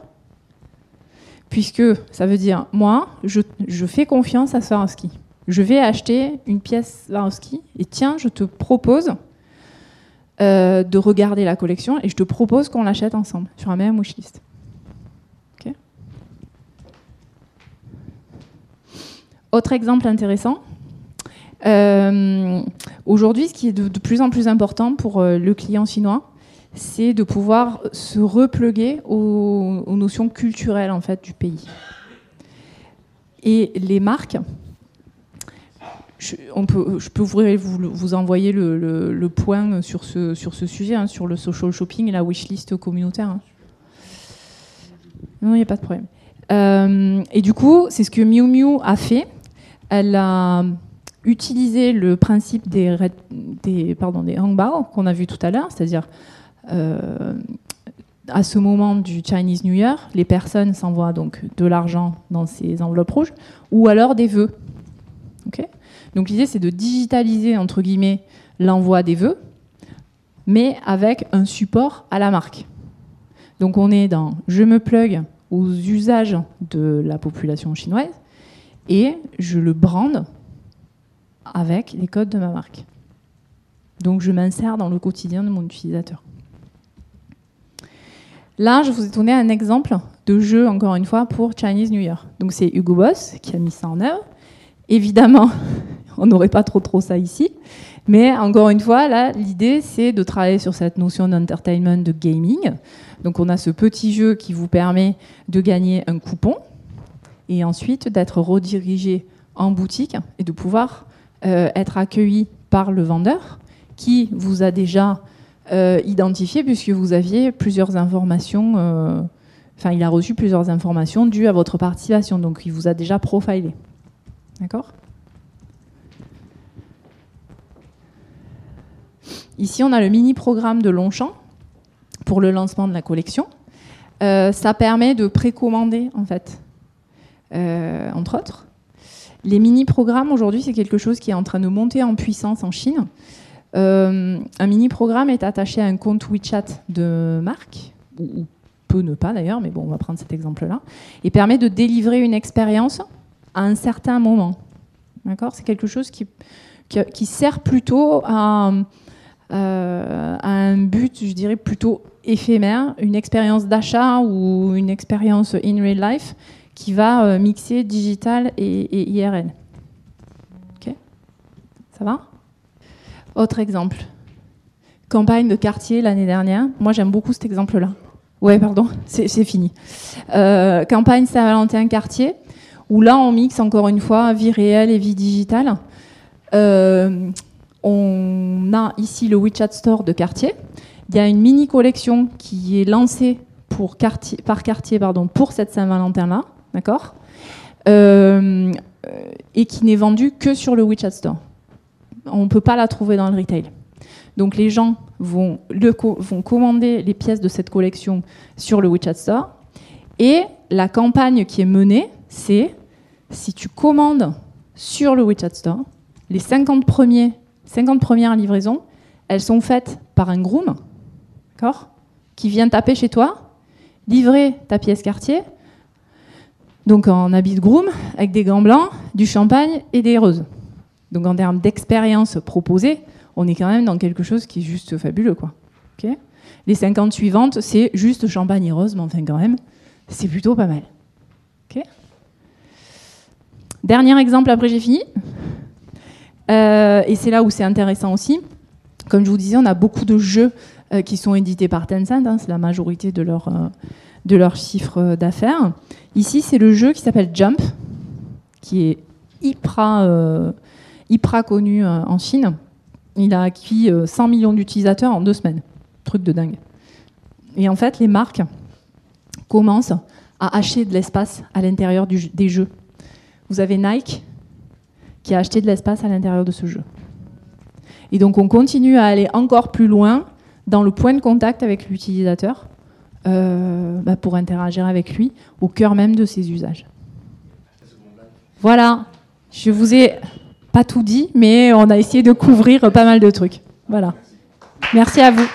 Puisque ça veut dire, moi, je fais confiance à Swarovski. Je vais acheter une pièce Swarovski et tiens, je te propose de regarder la collection et je te propose qu'on l'achète ensemble sur la même wishlist. Okay. Autre exemple intéressant. Aujourd'hui, ce qui est de plus en plus important pour le client chinois, c'est de pouvoir se repluguer aux notions culturelles en fait, du pays. Et les marques, je peux vous envoyer le point sur ce sujet, hein, sur le social shopping et la wishlist communautaire. Hein. Non, il n'y a pas de problème. Et du coup, c'est ce que Miu Miu a fait. Elle a utilisé le principe des hangbao qu'on a vu tout à l'heure, c'est-à-dire à ce moment du Chinese New Year, les personnes s'envoient donc de l'argent dans ces enveloppes rouges ou alors des vœux. Okay, donc l'idée, c'est de digitaliser, entre guillemets, l'envoi des vœux, mais avec un support à la marque. Donc on est dans je me plug aux usages de la population chinoise et je le brande avec les codes de ma marque. Donc je m'insère dans le quotidien de mon utilisateur. Là, je vous ai donné un exemple de jeu, encore une fois, pour Chinese New Year. Donc c'est Hugo Boss qui a mis ça en œuvre. Évidemment, on n'aurait pas trop ça ici. Mais encore une fois, là, l'idée, c'est de travailler sur cette notion d'entertainment, de gaming. Donc on a ce petit jeu qui vous permet de gagner un coupon et ensuite d'être redirigé en boutique et de pouvoir être accueilli par le vendeur qui vous a déjà identifié puisque vous aviez plusieurs informations, enfin il a reçu plusieurs informations dues à votre participation, donc il vous a déjà profilé. D'accord ? Ici on a le mini-programme de Longchamp pour le lancement de la collection. Ça permet de précommander en fait, entre autres. Les mini-programmes, aujourd'hui, c'est quelque chose qui est en train de monter en puissance en Chine. Un mini-programme est attaché à un compte WeChat de marque, ou peut ne pas d'ailleurs, mais bon, on va prendre cet exemple-là, et permet de délivrer une expérience à un certain moment. D'accord ? C'est quelque chose qui sert plutôt à un but, je dirais, plutôt éphémère, une expérience d'achat ou une expérience in real life, qui va mixer digital et IRL. Ok, ça va? Autre exemple. Campagne de Cartier l'année dernière. Moi, j'aime beaucoup cet exemple-là. Ouais, pardon, c'est fini. Campagne Saint-Valentin Cartier, où là, on mixe encore une fois vie réelle et vie digitale. On a ici le WeChat Store de Cartier. Il y a une mini-collection qui est lancée par Cartier, pour cette Saint-Valentin-là. D'accord, et qui n'est vendue que sur le WeChat Store. On ne peut pas la trouver dans le retail. Donc les gens vont commander les pièces de cette collection sur le WeChat Store. Et la campagne qui est menée, c'est si tu commandes sur le WeChat Store, les 50 premières livraisons, elles sont faites par un groom, d'accord, qui vient taper chez toi, livrer ta pièce Cartier, donc en habit de groom, avec des gants blancs, du champagne et des roses. Donc en termes d'expérience proposée, on est quand même dans quelque chose qui est juste fabuleux, quoi. Okay ? Les 50 suivantes, c'est juste champagne et rose, mais enfin quand même, c'est plutôt pas mal. Okay ? Dernier exemple, après j'ai fini. Et c'est là où c'est intéressant aussi. Comme je vous disais, on a beaucoup de jeux qui sont édités par Tencent, hein, c'est la majorité de leur chiffre d'affaires. Ici, c'est le jeu qui s'appelle Jump, qui est hyper connu en Chine. Il a acquis 100 millions d'utilisateurs en 2 semaines. Truc de dingue. Et en fait, les marques commencent à acheter de l'espace à l'intérieur des jeux. Vous avez Nike qui a acheté de l'espace à l'intérieur de ce jeu. Et donc, on continue à aller encore plus loin dans le point de contact avec l'utilisateur pour interagir avec lui au cœur même de ses usages. Voilà. Je vous ai pas tout dit, mais on a essayé de couvrir pas mal de trucs. Voilà. Merci à vous.